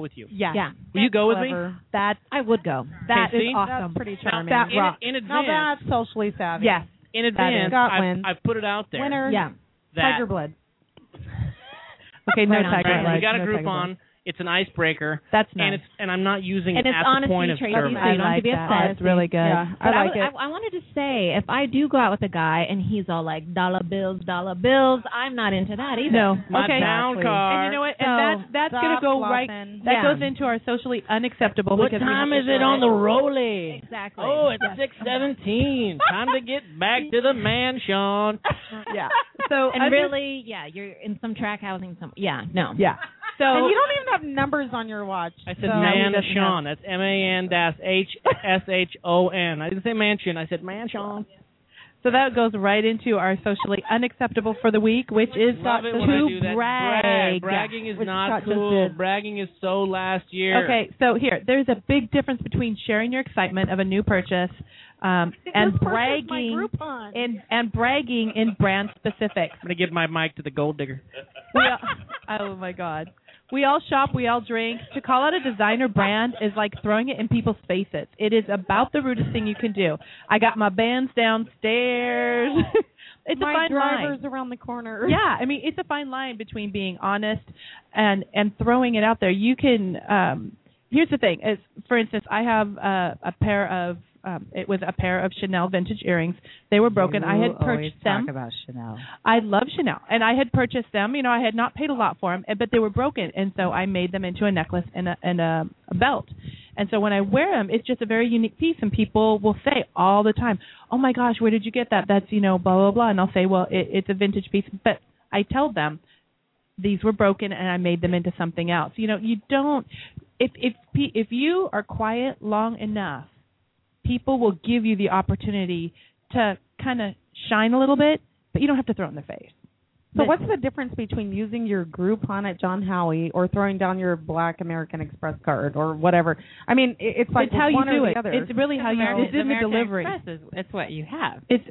with you. Yeah. Yeah. Will you go with me? That I would go. That is awesome. That's pretty charming. Now that's socially savvy. Yes. Yeah. In advance, I've put it out there. Winner. Yeah. Tiger blood. Okay. No tiger blood. We got a Groupon. It's an icebreaker. That's nice. And I'm not using it at the point of service. And it's honestly, I like that. That's really good. Yeah, I like it. I wanted to say, if I do go out with a guy and he's all like, dollar bills, I'm not into that either. No. My down card. And you know what? That's going to go right. That goes into our socially unacceptable. What time is it on the rollie? Exactly. Oh, it's 6:17. Time to get back to the mansion. Yeah. So you're in some track housing. Yeah. So, and you don't even have numbers on your watch. I said Manshon. That's MANSHON. I didn't say mansion. I said Manshon. So that goes right into our socially unacceptable for the week, which is to brag. Bragging is not cool. Bragging is so last year. Okay, so here, there's a big difference between sharing your excitement of a new purchase and bragging in brand specific. I'm gonna give my mic to the gold digger. Oh my God. We all shop, we all drink. To call out a designer brand is like throwing it in people's faces. It is about the rudest thing you can do. I got my bands downstairs. It's a fine line. My driver's around the corner. Yeah, it's a fine line between being honest and throwing it out there. You can, here's the thing. Is, for instance, I have a pair of Chanel vintage earrings. They were broken. I had purchased them. Talk about Chanel. I love Chanel. And I had purchased them. I had not paid a lot for them, but they were broken. And so I made them into a necklace and a belt. And so when I wear them, it's just a very unique piece. And people will say all the time, oh, my gosh, where did you get that? That's, blah, blah, blah. And I'll say, well, it's a vintage piece. But I tell them these were broken and I made them into something else. You don't – if you are quiet long enough, people will give you the opportunity to kind of shine a little bit, but you don't have to throw it in their face. So what's the difference between using your Groupon at John Howie or throwing down your Black American Express card or whatever? It's like it's how you do it. It's really how you do it. It's in the delivery. Express it's what you have. That's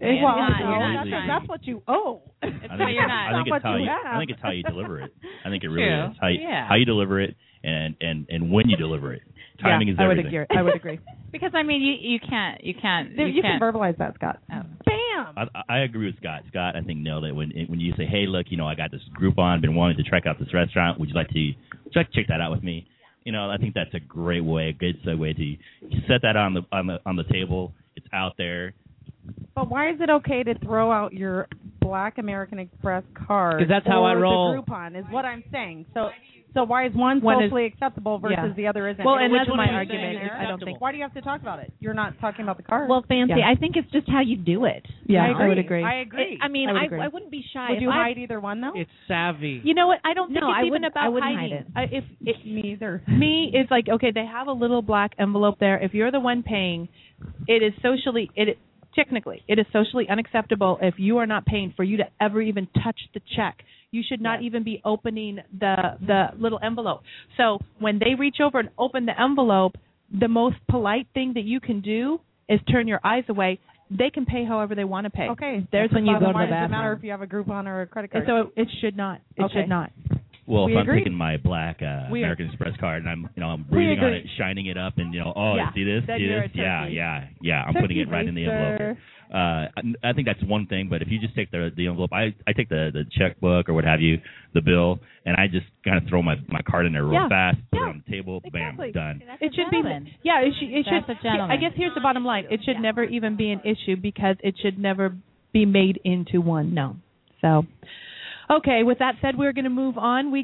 what you owe. I think it's how you deliver it. I think it really is. How you deliver it and when you deliver it. Timing is everything. I would agree. Because, you can't verbalize that, Scott. Oh. Bam! I agree with Scott. Scott, I think, nailed it. When you say, hey, look, I got this Groupon, been wanting to check out this restaurant. Would you like to check that out with me? I think that's a good way to set that on the table. It's out there. But why is it okay to throw out your black American Express card. Because that's how I roll. The Groupon is what I'm saying. So why is one socially acceptable versus the other isn't? Well, and that's my argument. I don't think. Why do you have to talk about it? You're not talking about the card. Well, Fancy, I think it's just how you do it. Yeah, I would agree. I wouldn't be shy. Would you hide either one, though? It's savvy. You know what? I don't think it's even about hiding. I wouldn't hide it. Me either. Me, it's like, okay, they have a little black envelope there. If you're the one paying, it is socially unacceptable if you are not paying for you to ever even touch the check. You should not even be opening the little envelope. So when they reach over and open the envelope, the most polite thing that you can do is turn your eyes away. They can pay however they want to pay. Okay. There's when you go to the bathroom. It doesn't matter if you have a Groupon or a credit card. And so it should not. It should not. Well, if I'm taking my black American Express card and I'm breathing on it, shining it up, and see this, then see this, I'm putting it right in the envelope. I think that's one thing, but if you just take the envelope, I take the checkbook or what have you, the bill, and I just kind of throw my card in there real fast, put it on the table, exactly. Bam, done. That's it should be, yeah, it should. I guess here's the bottom line: it should never even be an issue because it should never be made into one. No, so. Okay, with that said, we're going to move on. We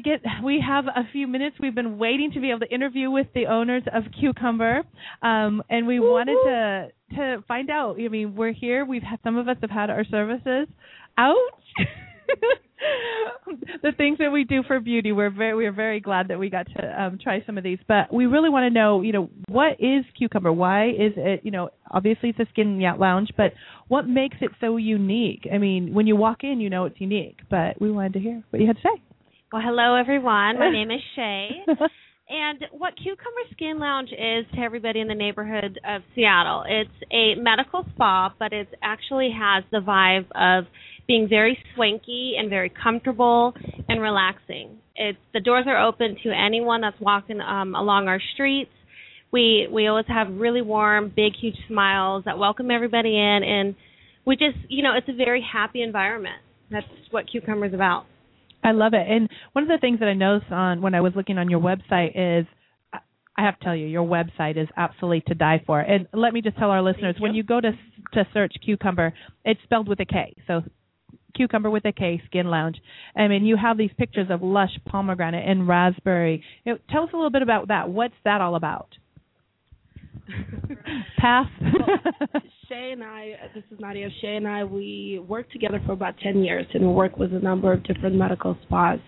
have a few minutes. We've been waiting to be able to interview with the owners of Kucumber, and we wanted to find out. I mean, we're here. We've had, some of us have had our services. Ouch! The things that we do for beauty, we are very glad that we got to try some of these. But we really want to know, what is Kucumber? Why is it, obviously it's a skin lounge, but what makes it so unique? I mean, when you walk in, it's unique, but we wanted to hear what you had to say. Well, hello, everyone. My name is Shay. And what Kucumber Skin Lounge is to everybody in the neighborhood of Seattle, it's a medical spa, but it actually has the vibe of being very swanky and very comfortable and relaxing. The doors are open to anyone that's walking along our streets. We always have really warm, big, huge smiles that welcome everybody in, and we just, it's a very happy environment. That's what Kucumber is about. I love it. And one of the things that I noticed when I was looking on your website is, I have to tell you, your website is absolutely to die for. And let me just tell our listeners, when you go to search Kucumber, it's spelled with a K. So Kucumber with a K, Skin Lounge. I mean, you have these pictures of lush pomegranate and raspberry. Tell us a little bit about that. What's that all about? Pass. Well, Shay and I, we worked together for about 10 years, and we work with a number of different medical spas.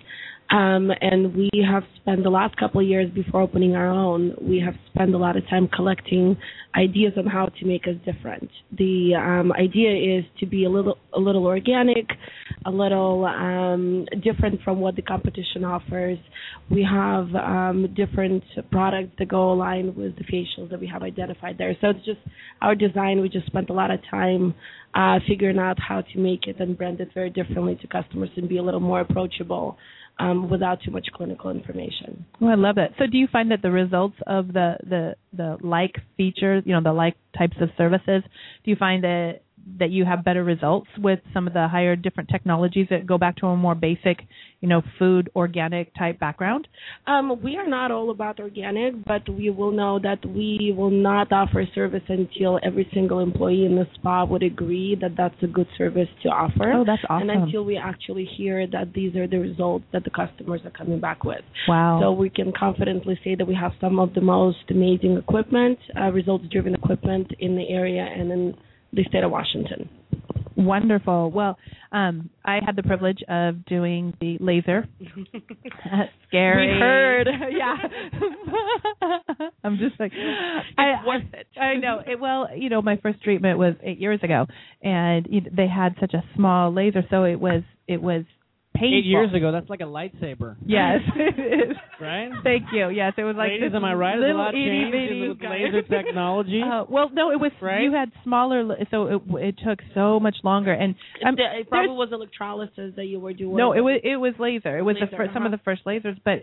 And we have spent the last couple of years before opening our own, we have spent a lot of time collecting ideas on how to make us different. The idea is to be a little organic, a little different from what the competition offers. We have different products that go aligned with the facials that we have identified there. So it's just our design. We just spent a lot of time figuring out how to make it and brand it very differently to customers and be a little more approachable. Without too much clinical information. Oh, I love it. So do you find that the results of the like features, the like types of services, do you find that you have better results with some of the higher different technologies that go back to a more basic, food, organic type background? We are not all about organic, but we will know that we will not offer service until every single employee in the spa would agree that that's a good service to offer. Oh, that's awesome. And until we actually hear that these are the results that the customers are coming back with. Wow. So we can confidently say that we have some of the most amazing equipment, results-driven equipment in the area and in the state of Washington. Wonderful. Well, I had the privilege of doing the laser. Scary. We heard. Yeah. I'm just like, it's worth it. I know. My first treatment was 8 years ago, and they had such a small laser, so it was painful. 8 years ago, that's like a lightsaber. Yes, it is. Right? Thank you. Yes, it was like, ladies, am I right? There's a lot changed with laser technology. Well, no, it was, right? You had smaller, so it took so much longer. And it probably was electrolysis that you were doing. No, it was laser. It was laser, some of the first lasers, but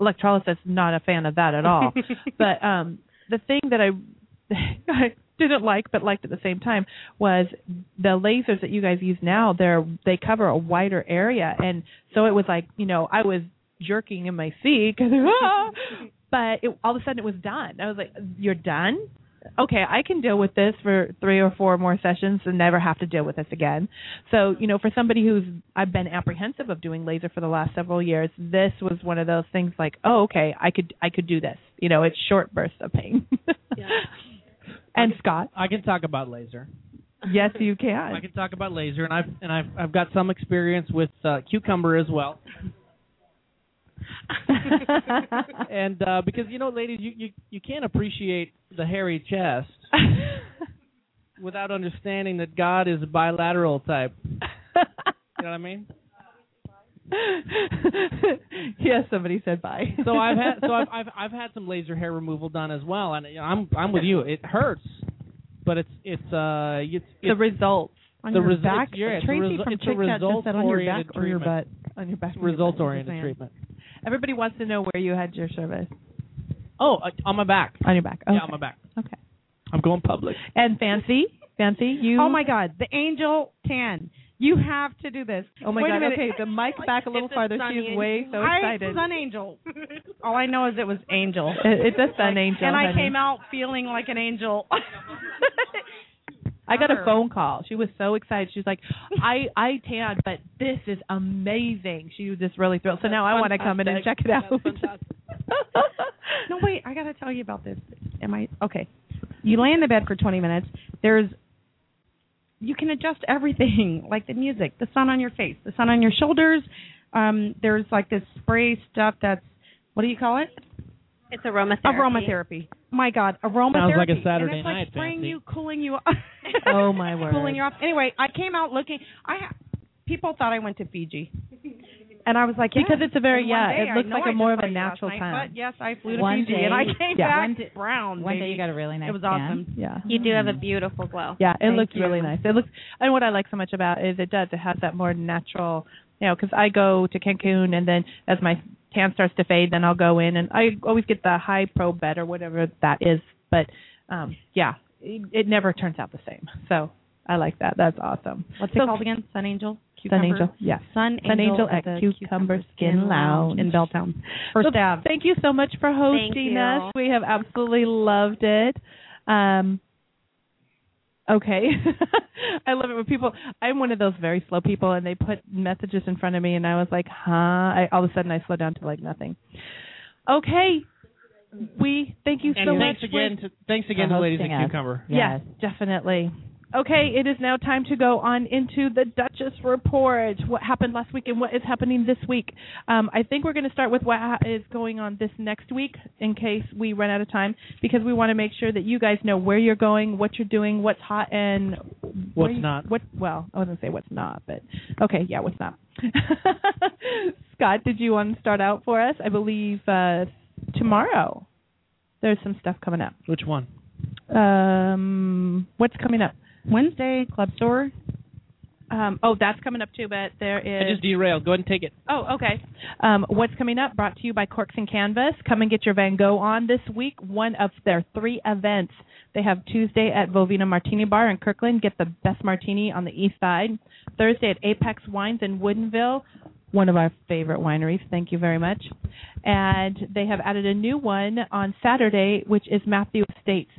electrolysis, not a fan of that at all. But the thing that I didn't like but liked at the same time was the lasers that you guys use now, they cover a wider area, and so it was like, I was jerking in my seat because but all of a sudden it was done. I was like, you're done? okay, I can deal with this for 3 or 4 more sessions and never have to deal with this again. So, you know, for somebody who's, I've been apprehensive of doing laser for the last several years, this was one of those things like, oh, okay, I could do this. You know, it's short bursts of pain. Yeah. And Scott? I can talk about laser. Yes, you can. I can talk about laser, and I've got some experience with Kucumber as well. And because, you know, ladies, you can't appreciate the hairy chest without understanding that God is a bilateral type. You know what I mean? Yes, somebody said bye. So I've had some laser hair removal done as well, and you know, I'm with you. It hurts, but it's the results. On the your back, yeah, Tracy from Chick Chat just said on your back or your butt. On your back. Result-oriented treatment. Everybody wants to know where you had your service. Oh, on my back. On your back. Okay. Yeah, on my back. Okay. I'm going public. And Fancy, you... Oh, my God. The Angel Tan. You have to do this. Oh, my God. Okay, the mic's back a little farther. She's way so excited. Sun Angel. All I know is it was Angel. It's a Sun Angel. And I came out feeling like an angel. I got a phone call. She was so excited. She was like, I tanned, but this is amazing. She was just really thrilled. So now I want to come in and check it out. No, wait. I got to tell you about this. Okay. You lay in the bed for 20 minutes. You can adjust everything, like the music, the sun on your face, the sun on your shoulders. There's like this spray stuff that's, what do you call it? It's aromatherapy. My God, aromatherapy. Sounds like a Saturday night. It's like spraying you, cooling you off. Oh, my word. Cooling you off. Anyway, I came out looking. People thought I went to Fiji. And I was like, yeah. Because it's a very, it looks like more of a natural tan. But yes, I flew to Fiji and I came back brown. One day you got a really nice tan. It was awesome. Yeah. You do have a beautiful glow. Yeah, it looks really nice. It looks, and what I like so much about it is it has that more natural, you know, because I go to Cancun and then as my tan starts to fade, then I'll go in and I always get the high pro bed or whatever that is. But it never turns out the same. So I like that. That's awesome. What's it called again? Sun Angel? Cucumber. Sun Angel, yes. Sun Angel at Cucumber Skin Lounge in Belltown. First Ave. Thank you so much for hosting us. We have absolutely loved it. Okay. I love it when people, I'm one of those very slow people, and they put messages in front of me, and I was like, huh? All of a sudden, I slowed down to like nothing. Okay. We thank you so much. Thanks again to ladies at Cucumber. Yes, definitely. Okay, it is now time to go on into the Duchess Report. What happened last week and what is happening this week? I think we're going to start with what is going on this next week in case we run out of time, because we want to make sure that you guys know where you're going, what you're doing, what's hot, and what's not. I wasn't going to say what's not, but okay, yeah, what's not. Scott, did you want to start out for us? I believe tomorrow there's some stuff coming up. Which one? What's coming up? Wednesday, Club Store. That's coming up too, but there is... I just derailed. Go ahead and take it. Oh, okay. What's coming up, brought to you by Corks and Canvas. Come and get your Van Gogh on this week. One of their 3 events. They have Tuesday at Vovina Martini Bar in Kirkland. Get the best martini on the east side. Thursday at Apex Wines in Woodenville. One of our favorite wineries. Thank you very much. And they have added a new one on Saturday, which is Matthew Estates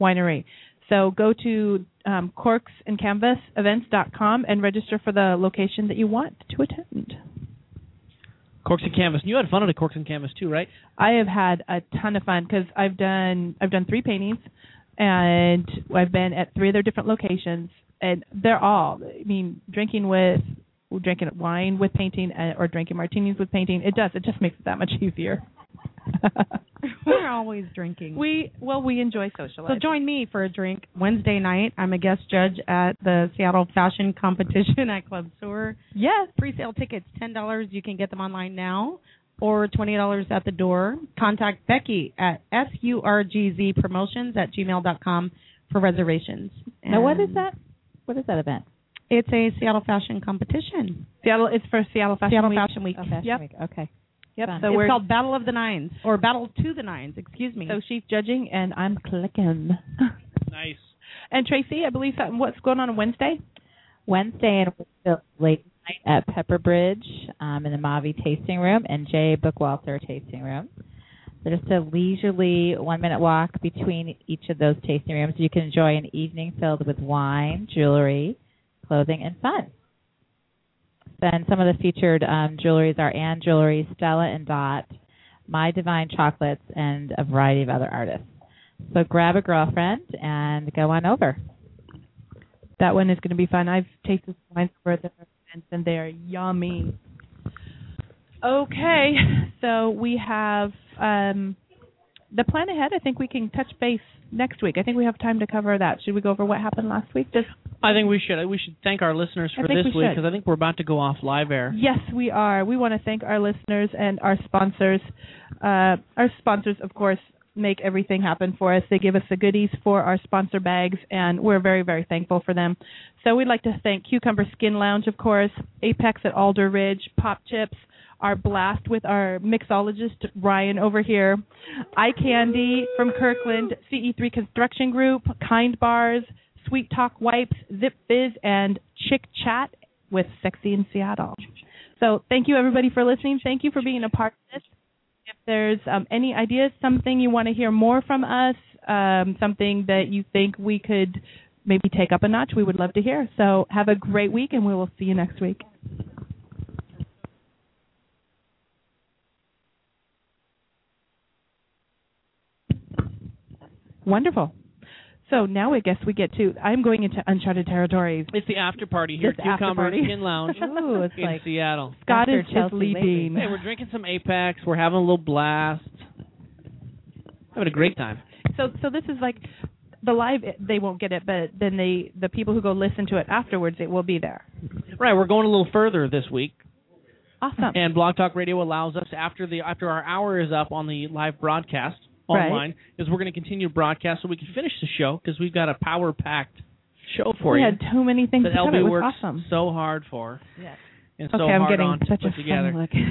Winery. So go to corksandcanvasevents.com and register for the location that you want to attend. Corks and Canvas. You had fun at a Corks and Canvas too, right? I have had a ton of fun because I've done 3 paintings, and I've been at 3 other different locations, and they're all, I mean, drinking wine with painting or drinking martinis with painting. It just makes it that much easier. We're always drinking. We enjoy socializing. So join me for a drink Wednesday night. I'm a guest judge at the Seattle Fashion Competition at Club Sour. Yes. Pre-sale tickets, $10. You can get them online now or $20 at the door. Contact Becky at surgzpromotions@gmail.com for reservations. And now, what is that? What is that event? It's a Seattle Fashion Competition. It's for Seattle Fashion Week. Oh, Fashion Week. Okay. Yep. So it's called Battle of the Nines, or Battle to the Nines, excuse me. So she's judging, and I'm clicking. Nice. And Tracy, I believe what's going on Wednesday? Wednesday at late night at Pepper Bridge in the Mavi Tasting Room and Jay Bookwalter Tasting Room. Just a leisurely 1-minute walk between each of those tasting rooms. You can enjoy an evening filled with wine, jewelry, clothing, and fun. Then some of the featured jewelries are Ann Jewelry, Stella and Dot, My Divine Chocolates, and a variety of other artists. So grab a girlfriend and go on over. That one is going to be fun. I've tasted wines for the events, and they are yummy. Okay, so we have the plan ahead. I think we can touch base next week. I think we have time to cover that. Should we go over what happened last week? I think we should. We should thank our listeners for this week because I think we're about to go off live air. Yes, we are. We want to thank our listeners and our sponsors. Our sponsors, of course, make everything happen for us. They give us the goodies for our sponsor bags, and we're very, very thankful for them. So we'd like to thank Kucumber Skin Lounge, of course, Apex at Alder Ridge, Pop Chips, our blast with our mixologist, Ryan, over here, iCandy from Kirkland, CE3 Construction Group, Kind Bars, Sweet Talk Wipes, Zip Fizz, and Chick Chat with Sexy in Seattle. So thank you, everybody, for listening. Thank you for being a part of this. If there's any ideas, something you want to hear more from us, something that you think we could maybe take up a notch, we would love to hear. So have a great week, and we will see you next week. Wonderful. So now I guess we get to, I'm going into uncharted territories. It's the after party here at Cucumber Skin Lounge in like Seattle. Scott is just leaving. Hey, we're drinking some Apex. We're having a little blast. Having a great time. So this is like the live, they won't get it, but then the people who go listen to it afterwards, it will be there. Right. We're going a little further this week. Awesome. And Blog Talk Radio allows us, after our hour is up on the live broadcast, online, is we're going to continue to broadcast so we can finish the show because we've got a power-packed show for you. We had too many things to cover. That LB works so hard for. Yes. And so I'm hard on to put together.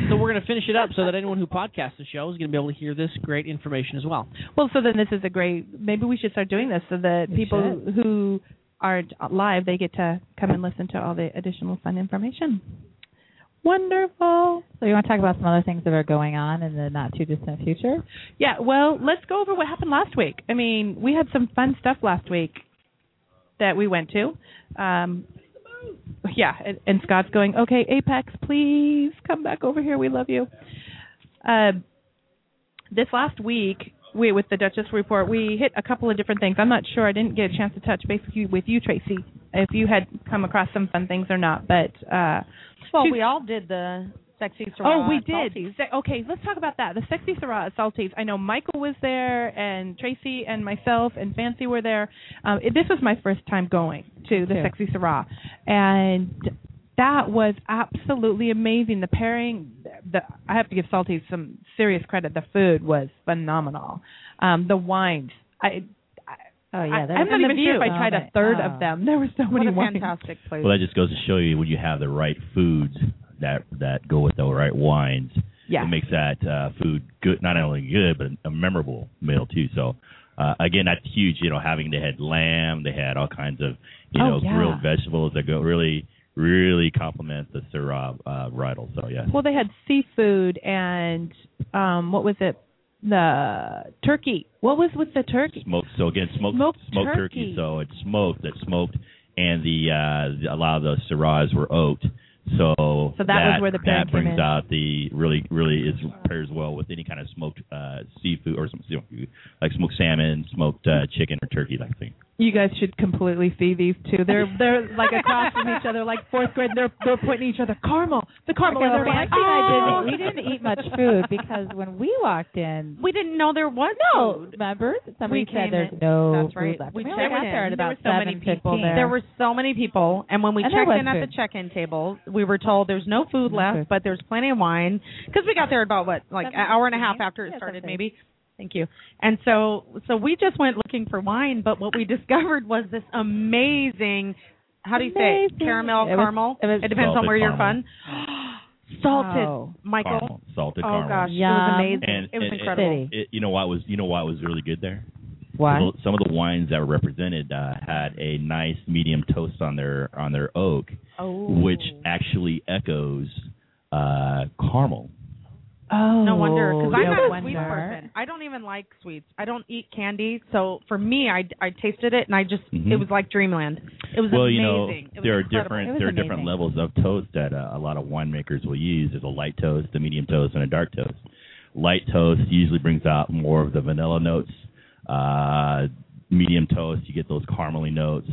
So we're going to finish it up so that anyone who podcasts the show is going to be able to hear this great information as well. Well, so then this is a great, maybe we should start doing this so that people who aren't live, they get to come and listen to all the additional fun information. Wonderful. So you want to talk about some other things that are going on in the not-too-distant future? Yeah, well, let's go over what happened last week. I mean, we had some fun stuff last week that we went to. And Scott's going, okay, Apex, please come back over here. We love you. This last week, with the Duchess Report, we hit a couple of different things. I'm not sure. I didn't get a chance to touch base with you, Tracy, if you had come across some fun things or not, but... Well, we all did the Sexy Syrah. Oh, we did. Okay, let's talk about that. The Sexy Syrah at Salty's. I know Michael was there, and Tracy and myself and Fancy were there. This was my first time going to the Sexy Syrah, and that was absolutely amazing. The pairing, I have to give Salty's some serious credit. The food was phenomenal. The wines, I'm not even sure if I tried a third of them. There were so many wines. Fantastic places. Well, that just goes to show you when you have the right foods that go with the right wines, it makes that food good, not only good, but a memorable meal, too. So, again, that's huge, they had lamb, they had all kinds of, grilled vegetables that go really... really complement the Syrah varietal. So, yeah. Well, they had seafood and what was it? The turkey. What was with the turkey? Smoked. So, again, smoked turkey. So, it's smoked. And a lot of the Syrahs were oaked. So, that was where the pairing that brings out the really, really pairs well with any kind of smoked seafood or some like smoked salmon, smoked chicken or turkey like thing. You guys should completely see these two. They're like across from each other, like fourth grade. They're pointing at each other. The caramel. And they're like, oh. We didn't eat much food because when we walked in, we didn't know there was food. Remember? Somebody said there's no food left. We checked in. There were about so many people there. There were so many people, and when we checked in at the check-in table, we were told there's no food left, but there's plenty of wine because we got there about an hour and a half after it started, maybe. Thank you. And so we just went looking for wine, but what we discovered was this amazing, how do you say, caramel? It depends on where you're from. Salted, wow. Michael. Caramel. Salted caramel. Oh, gosh. Yum. It was amazing. And, it was incredible. You know what was really good there? What? Some of the wines that were represented had a nice medium toast on their oak, which actually echoes caramel. Oh, no wonder. Because I'm not a sweet person. I don't even like sweets. I don't eat candy. So for me, I tasted it and I just it was like dreamland. It was amazing. Well, you know, there are different levels of toast that a lot of winemakers will use. There's a light toast, a medium toast, and a dark toast. Light toast usually brings out more of the vanilla notes. Medium toast, you get those caramely notes.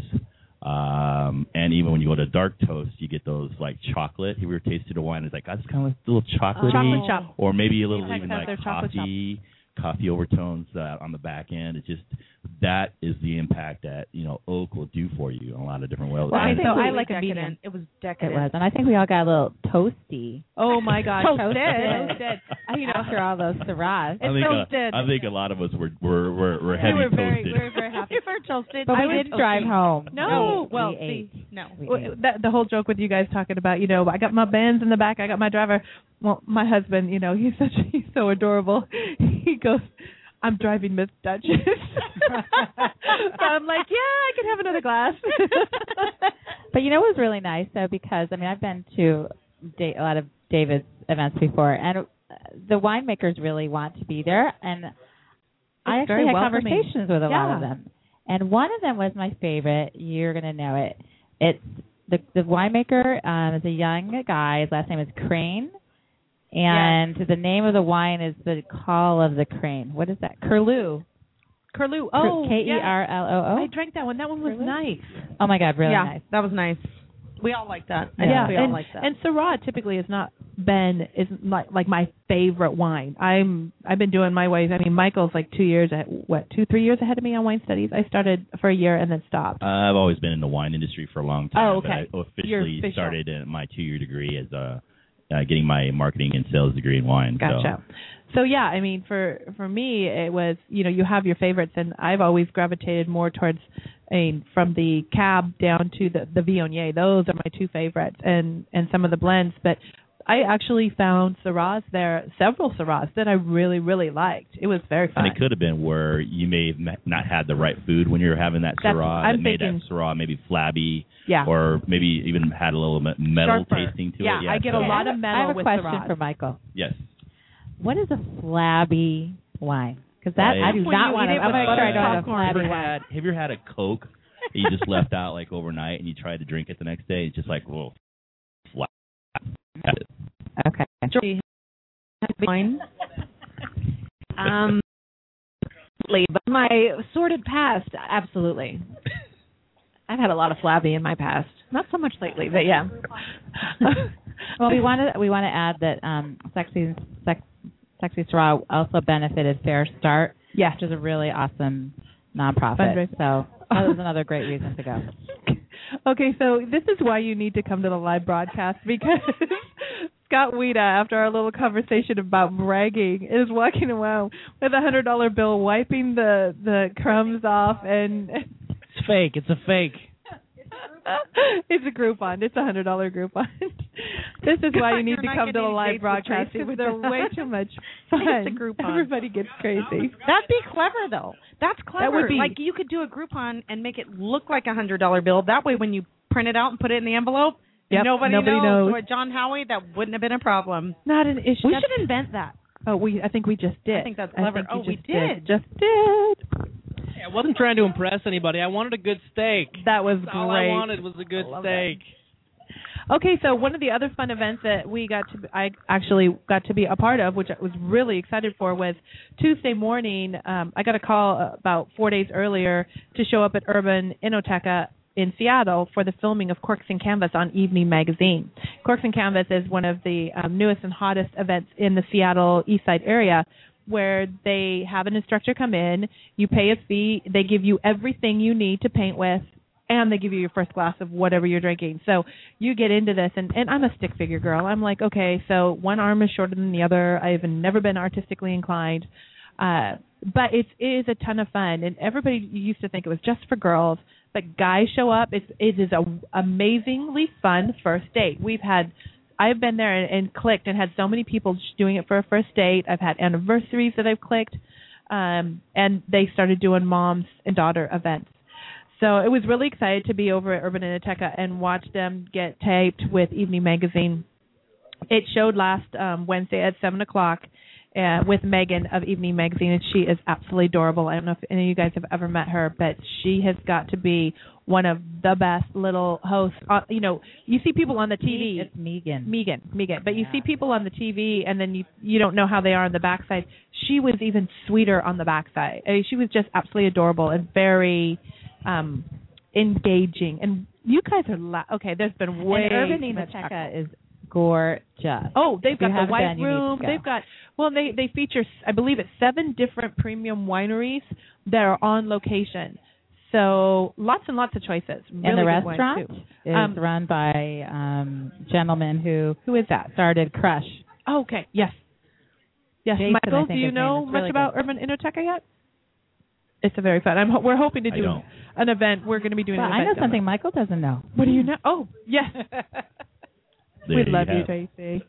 And even when you go to dark toast, you get those like chocolate. Have you ever tasted a wine? It's like, I just kind of a little chocolatey, or maybe a little even like coffee overtones on the back end. It's just that is the impact that oak will do for you in a lot of different ways. Well, I like a medium. It was decadent. It was, and I think we all got a little toasty. Oh my God, toasted. After all those Syrahs, I think a lot of us were heavy toasted. We were very happy. We were toasted. But we did drive home. The whole joke with you guys talking about I got my Benz in the back. I got my driver. Well, my husband, he's so adorable. He goes, I'm driving Miss Duchess. So I'm like, I could have another glass. But it was really nice, though, because, I've been to a lot of David's events before, and the winemakers really want to be there. And I actually had conversations with a lot of them. And one of them was my favorite. You're going to know it. It's the winemaker is a young guy. His last name is Crane. And the name of the wine is the Call of the Crane. What is that? Curlew. Curlew. Oh, Kerloo. I drank that one. That one was nice. Oh, my God, really nice. Yeah, that was nice. We all like that. I think we all like that. And Syrah typically is not my favorite wine. I've been doing my ways. Michael's like 2 years, 3 years ahead of me on wine studies. I started for a year and then stopped. I've always been in the wine industry for a long time. Oh, okay. But I officially started my 2-year degree as a... getting my marketing and sales degree in wine. Gotcha. So for me, it was, you have your favorites, and I've always gravitated more towards, from the Cab down to the Viognier. Those are my two favorites, and some of the blends. But I actually found Syrahs there, several Syrahs that I really, really liked. It was very fun. And it could have been where you may have not had the right food when you were having that Syrah. That Syrah maybe flabby. Yeah. Or maybe even had a little metal tasting to it. Yeah, I get a lot of metal with Syrah. I have a question for Michael. Yes. What is a flabby wine? Because that I do not want to. I'm going to make sure I don't have a flabby wine. Have you ever had a Coke that you just left out like overnight and you tried to drink it the next day? It's just like, whoa, flabby. Okay. Georgie, wine. But my sordid past, absolutely. I've had a lot of flabby in my past. Not so much lately, but yeah. Well, we want to add that Sexy Syrah also benefited Fair Start, which is a really awesome nonprofit. So that was another great reason to go. Okay, so this is why you need to come to the live broadcast, because Scott Wieda, after our little conversation about bragging, is walking around with a $100 bill, wiping the crumbs off and. It's fake. It's a fake. It's a Groupon. It's a $100 Groupon. This is why you need to come to the live broadcast. They're way too much fun. It's a Groupon. Everybody gets crazy. That'd be clever, though. That's clever. That would be. Like, you could do a Groupon and make it look like a $100 bill. That way, when you print it out and put it in the envelope, nobody knows. Or John Howie, that wouldn't have been a problem. Not an issue. We should invent that. Oh, I think we just did. I think that's clever. We just did. I wasn't trying to impress anybody. I wanted a good steak. That was great. All I wanted was a good steak. Okay, so one of the other fun events that I actually got to be a part of, which I was really excited for, was Tuesday morning. I got a call about 4 days earlier to show up at Urban Enoteca in Seattle for the filming of Corks and Canvas on Evening Magazine. Corks and Canvas is one of the newest and hottest events in the Seattle East Side area, where they have an instructor come in, you pay a fee, they give you everything you need to paint with, and they give you your first glass of whatever you're drinking. So you get into this, and I'm a stick figure girl. I'm like, okay, so one arm is shorter than the other. I've never been artistically inclined. But it is a ton of fun, and everybody used to think it was just for girls, but guys show up. It is an amazingly fun first date. I've been there and clicked and had so many people doing it for a first date. I've had anniversaries that I've clicked, and they started doing moms and daughter events. So it was really excited to be over at Urban Enoteca and watch them get taped with Evening Magazine It showed last Wednesday at 7 o'clock with Megan of Evening Magazine, and she is absolutely adorable. I don't know if any of you guys have ever met her, but she has got to be one of the best little hosts. You know, you see people on the TV. It's Megan. But you see people on the TV, and then you don't know how they are on the backside. She was even sweeter on the backside. I mean, she was just absolutely adorable and very engaging. And you guys are okay. There's been way. And Urban Enoteca is gorgeous. Oh, they've got the white room. They've got they feature, I believe it's 7 different premium wineries that are on location. So lots and lots of choices. Really, and the restaurant is run by a gentleman who is that started Crush. Oh, okay, yes. Jason, Michael, do you know much really about Urban Enoteca yet? It's a very fun. We're hoping to do an event. We're going to be doing. Well, an event I know demo. Something Michael doesn't know. What do you know? Oh, yes. We love you, Tracy.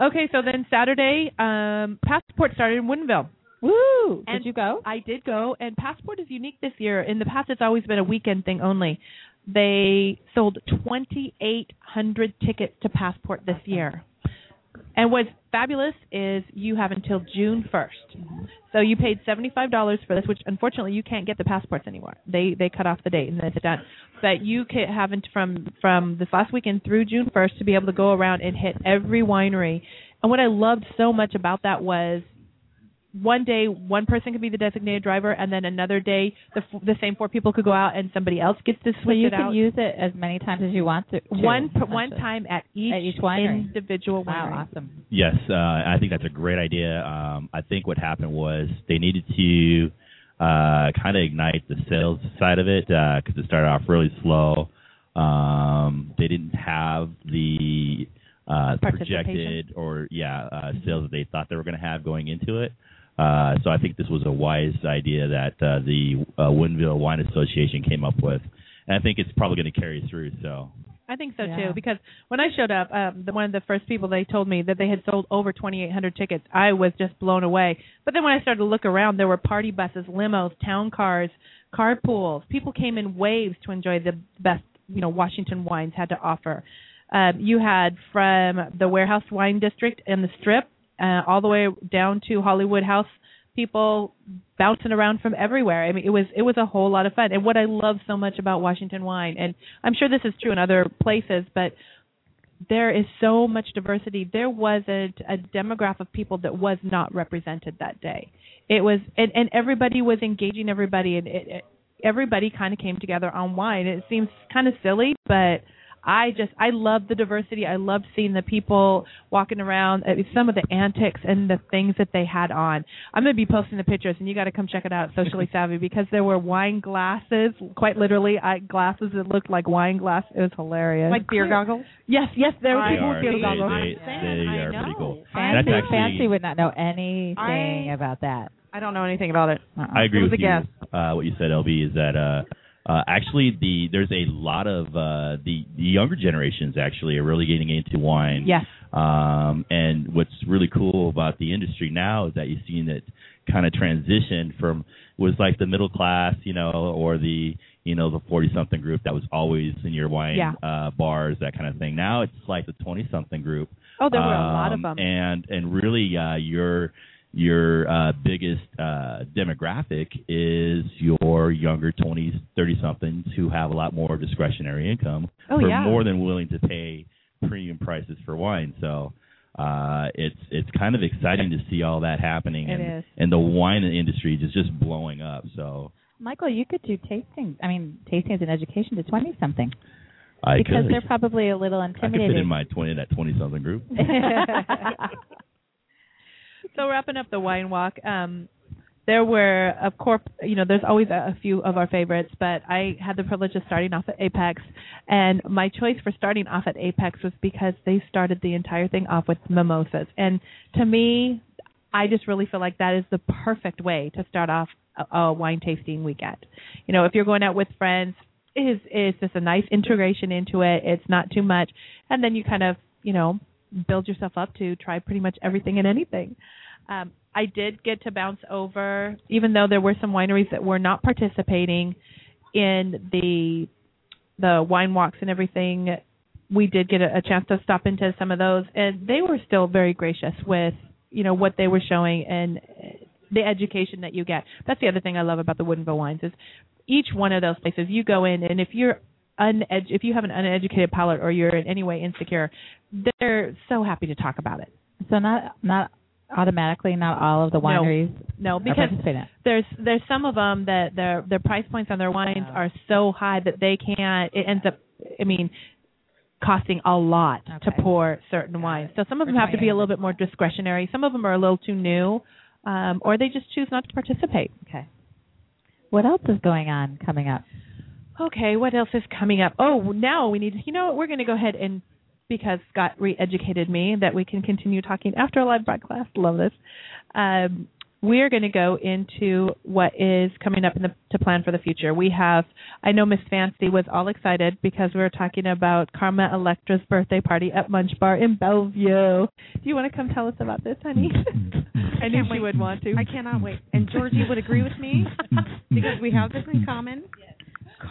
Okay, so then Saturday, Passport started in Woodenville. Woo! Did you go? I did go, and Passport is unique this year. In the past, it's always been a weekend thing only. They sold 2,800 tickets to Passport this year. And what's fabulous is you have until June 1st. So you paid $75 for this, which unfortunately you can't get the passports anymore. They cut off the date and then it's done. But you can have from this last weekend through June 1st to be able to go around and hit every winery. And what I loved so much about that was one day one person could be the designated driver, and then another day the same 4 people could go out and somebody else gets to switch it out. So you can use it as many times as you want to. One time at each individual winery. Wow, awesome. Yes, I think that's a great idea. I think what happened was they needed to kind of ignite the sales side of it because it started off really slow. They didn't have the projected or sales that they thought they were going to have going into it. So I think this was a wise idea that the Woodenville Wine Association came up with, and I think it's probably going to carry through. So I think so too, because when I showed up, one of the first people they told me that they had sold over 2,800 tickets. I was just blown away. But then when I started to look around, there were party buses, limos, town cars, carpools. People came in waves to enjoy the best Washington wines had to offer. You had from the Warehouse Wine District and the Strip. All the way down to Hollywood House, people bouncing around from everywhere. I mean, it was a whole lot of fun. And what I love so much about Washington wine, and I'm sure this is true in other places, but there is so much diversity. There wasn't a demographic of people that was not represented that day. It was, and everybody was engaging everybody, and everybody kind of came together on wine. It seems kind of silly, but I love the diversity. I love seeing the people walking around, some of the antics and the things that they had on. I'm going to be posting the pictures, and you got to come check it out at Socially Savvy, because there were wine glasses, quite literally, glasses that looked like wine glass. It was hilarious. Like beer goggles? Yes. There were people with beer goggles. They are pretty cool. Fancy would not know anything about that. I don't know anything about it. Uh-uh. I agree with you. What you said, LB, is that... actually, there's a lot of the younger generations actually are really getting into wine. Yes. And what's really cool about the industry now is that you've seen it kind of transition from was like the middle class, or the 40-something group that was always in your wine bars, that kind of thing. Now it's like the 20-something group. Oh, there were a lot of them. And really, your biggest demographic is your younger 20s, 30-somethings who have a lot more discretionary income. Oh, yeah. More than willing to pay premium prices for wine. So it's kind of exciting to see all that happening. It is. And the wine industry is just blowing up. So, Michael, you could do tastings. I mean, tastings and education to 20-something. Because they're probably a little intimidated. I could fit in my 20-something group. So wrapping up the wine walk, there were, of course, there's always a few of our favorites, but I had the privilege of starting off at Apex, and my choice for starting off at Apex was because they started the entire thing off with mimosas. And to me, I just really feel like that is the perfect way to start off a wine tasting weekend. If you're going out with friends, it's just a nice integration into it. It's not too much. And then you kind of, build yourself up to try pretty much everything and anything. I did get to bounce over, even though there were some wineries that were not participating in the wine walks and everything. we did get a chance to stop into some of those, and they were still very gracious with, you know, what they were showing and the education that you get. That's the other thing I love about the Woodenville wines is each one of those places you go in, and if you have an uneducated palate or you're in any way insecure, they're so happy to talk about it. So not automatically, not all of the wineries. No, because there's some of them that their price points on their wines are so high that they can't. It ends up, I mean, costing a lot to pour certain wines. So some of them have to be a little bit more discretionary. Some of them are a little too new, or they just choose not to participate. Okay. What else is going on coming up? Okay, what else is coming up? Oh, now we need, you know what, we're going to go ahead and, because Scott re-educated me that we can continue talking after a live broadcast. Love this. We are going to go into what is coming up to plan for the future. We have, I know Miss Fancy was all excited because we were talking about Karma Electra's birthday party at Munch Bar in Bellevue. Do you want to come tell us about this, honey? I knew she would want to. I cannot wait. And Georgie would agree with me because we have this in common. Yes.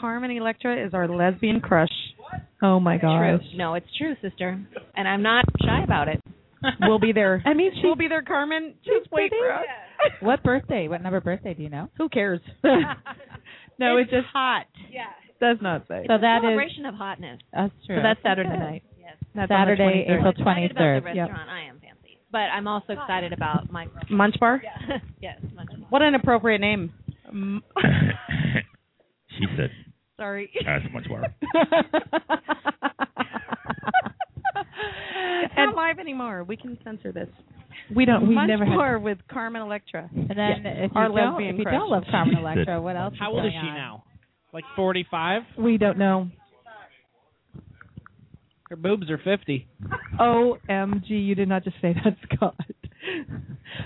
Carmen Electra is our lesbian crush. What? Oh, my gosh. True. No, it's true, sister. And I'm not shy about it. We'll be there. I mean, we'll be there, Carmen. Just wait for us. What birthday? What number birthday do you know? Who cares? No, it's just hot. Yeah. Does not say. So that celebration of hotness. That's true. So that's Saturday night. Yes. That's Saturday, April 23rd. I'm excited about the restaurant. Yep. I am Fancy. But I'm also excited about my Munch Bar? Yeah. Yes, Munch Bar. What an appropriate name. He said, sorry. That's much worse. It's not live anymore. We can censor this. We don't. We never more with Carmen Electra. And then if our lesbian crush. If you don't love Carmen Electra, what else? How old is she now? Like 45? We don't know. Her boobs are 50. OMG, you did not just say that, Scott.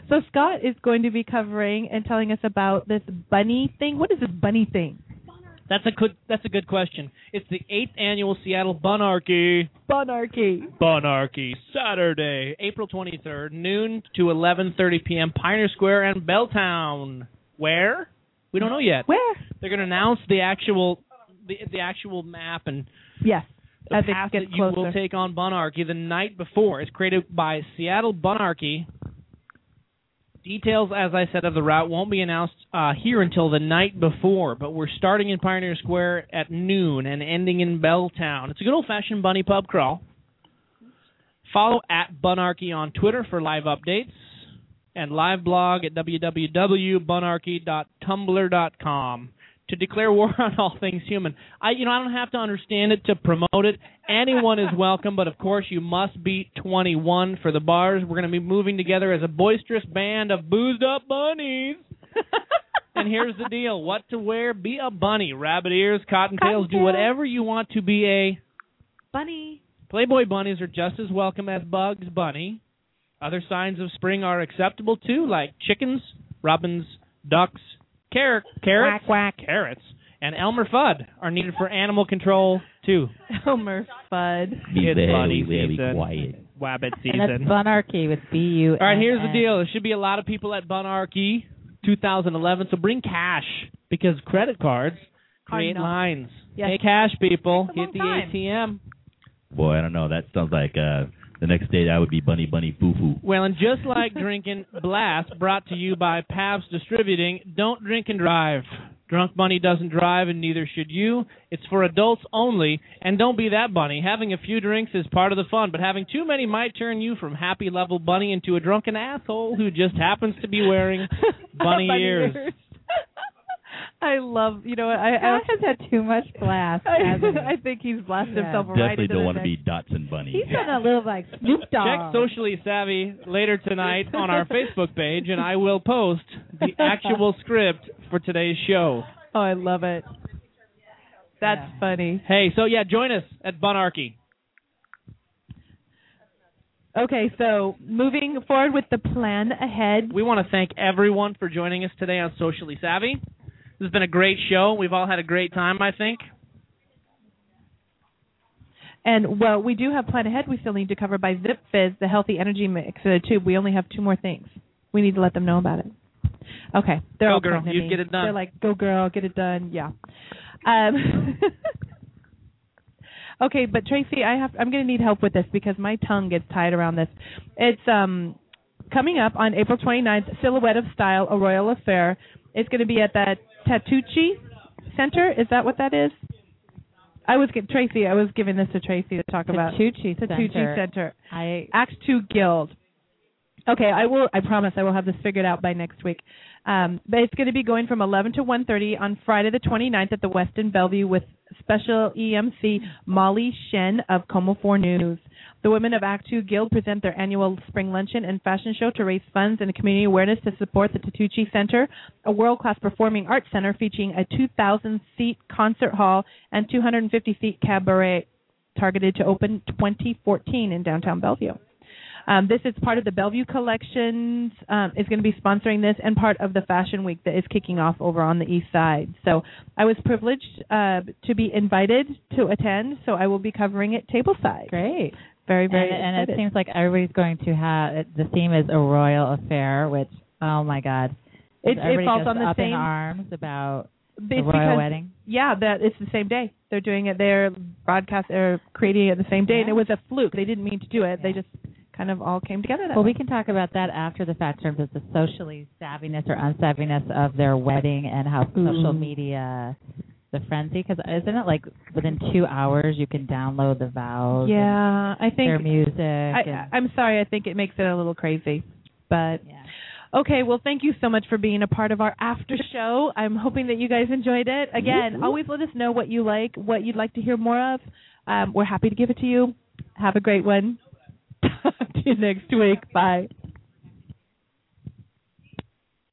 So Scott is going to be covering and telling us about this bunny thing. What is this bunny thing? That's a good question. It's the 8th annual Seattle Bunarchy. Bunarchy. Saturday, April 23rd, noon to 11:30 p.m. Pioneer Square and Belltown. Where? We don't know yet. Where? They're going to announce the actual map and yes. The path that you will take on Bunarchy the night before is created by Seattle Bunarchy. Details, as I said, of the route won't be announced here until the night before, but we're starting in Pioneer Square at noon and ending in Belltown. It's a good old-fashioned bunny pub crawl. Follow at Bunarchy on Twitter for live updates and live blog at www.bunarchy.tumblr.com. to declare war on all things human. I don't have to understand it to promote it. Anyone is welcome, but of course you must be 21 for the bars. We're going to be moving together as a boisterous band of boozed-up bunnies. And here's the deal. What to wear? Be a bunny. Rabbit ears, cottontails, do whatever you want to be a bunny. Playboy bunnies are just as welcome as Bugs Bunny. Other signs of spring are acceptable, too, like chickens, robins, ducks, carrots, quack, quack. Carrots, and Elmer Fudd are needed for animal control, too. Elmer Fudd. It's bunny very season. Quiet. Wabbit season. And that's Bunarchy with B-U-N-N. All right, here's the deal. There should be a lot of people at Bunarchy 2011, so bring cash because credit cards create lines. Yes. Pay cash, people. Hit the ATM. Boy, I don't know. That sounds like... the next day, that would be bunny, bunny, foo-foo. Well, and just like drinking, Blast, brought to you by Pabst Distributing, don't drink and drive. Drunk bunny doesn't drive, and neither should you. It's for adults only, and don't be that bunny. Having a few drinks is part of the fun, but having too many might turn you from happy level bunny into a drunken asshole who just happens to be wearing bunny ears. I love, you know, Scott has had too much glass. I think he's blasted himself right into the neck. Definitely don't want to be Dotson Bunny. He's going to live like Snoop Dogg. Check Socially Savvy later tonight on our Facebook page, and I will post the actual script for today's show. Oh, I love it. That's funny. Hey, so, join us at Bunarchy. Okay, so moving forward with the plan ahead. We want to thank everyone for joining us today on Socially Savvy. This has been a great show. We've all had a great time, I think. And, well, we do have plan ahead we still need to cover by Zip Fizz, the healthy energy mix for the tube. We only have two more things. We need to let them know about it. Okay. They're go, all girl. You get it done. They're like, go, girl. Get it done. Yeah. Okay, but Tracy, I'm going to need help with this because my tongue gets tied around this. It's coming up on April 29th, Silhouette of Style, a Royal Affair. It's going to be at that Tatucci Center. Is that what that is? I was giving this to Tracy to talk about. Tatucci Center. Act 2 Guild. Okay, I promise I will have this figured out by next week. But it's going to be going from 11 to 1:30 on Friday the 29th at the Westin Bellevue with special EMC Molly Shen of Como 4 News. The women of Act 2 Guild present their annual spring luncheon and fashion show to raise funds and community awareness to support the Tatucci Center, a world-class performing arts center featuring a 2,000-seat concert hall and 250-seat cabaret targeted to open 2014 in downtown Bellevue. This is part of the Bellevue Collections. Is going to be sponsoring this and part of the Fashion Week that is kicking off over on the east side. So I was privileged to be invited to attend, so I will be covering it tableside. Great. Very, very and it seems like everybody's going to have, the theme is a royal affair, which, oh, my God. It falls on the up same. In arms about the royal wedding. Yeah, it's the same day. They're doing it. They're creating it the same day, yeah. And it was a fluke. They didn't mean to do it. Yeah. They just kind of all came together that way. We can talk about that after the fact in terms of the socially savviness or unsavviness of their wedding and how social media, the frenzy, because isn't it like within 2 hours you can download the vows? Yeah, I think their music. I'm sorry, I think it makes it a little crazy, but yeah. Okay, well, thank you so much for being a part of our after show. I'm hoping that you guys enjoyed it. Again, always let us know what you like, what you'd like to hear more of. We're happy to give it to you. Have a great one. Talk to you next week. Bye.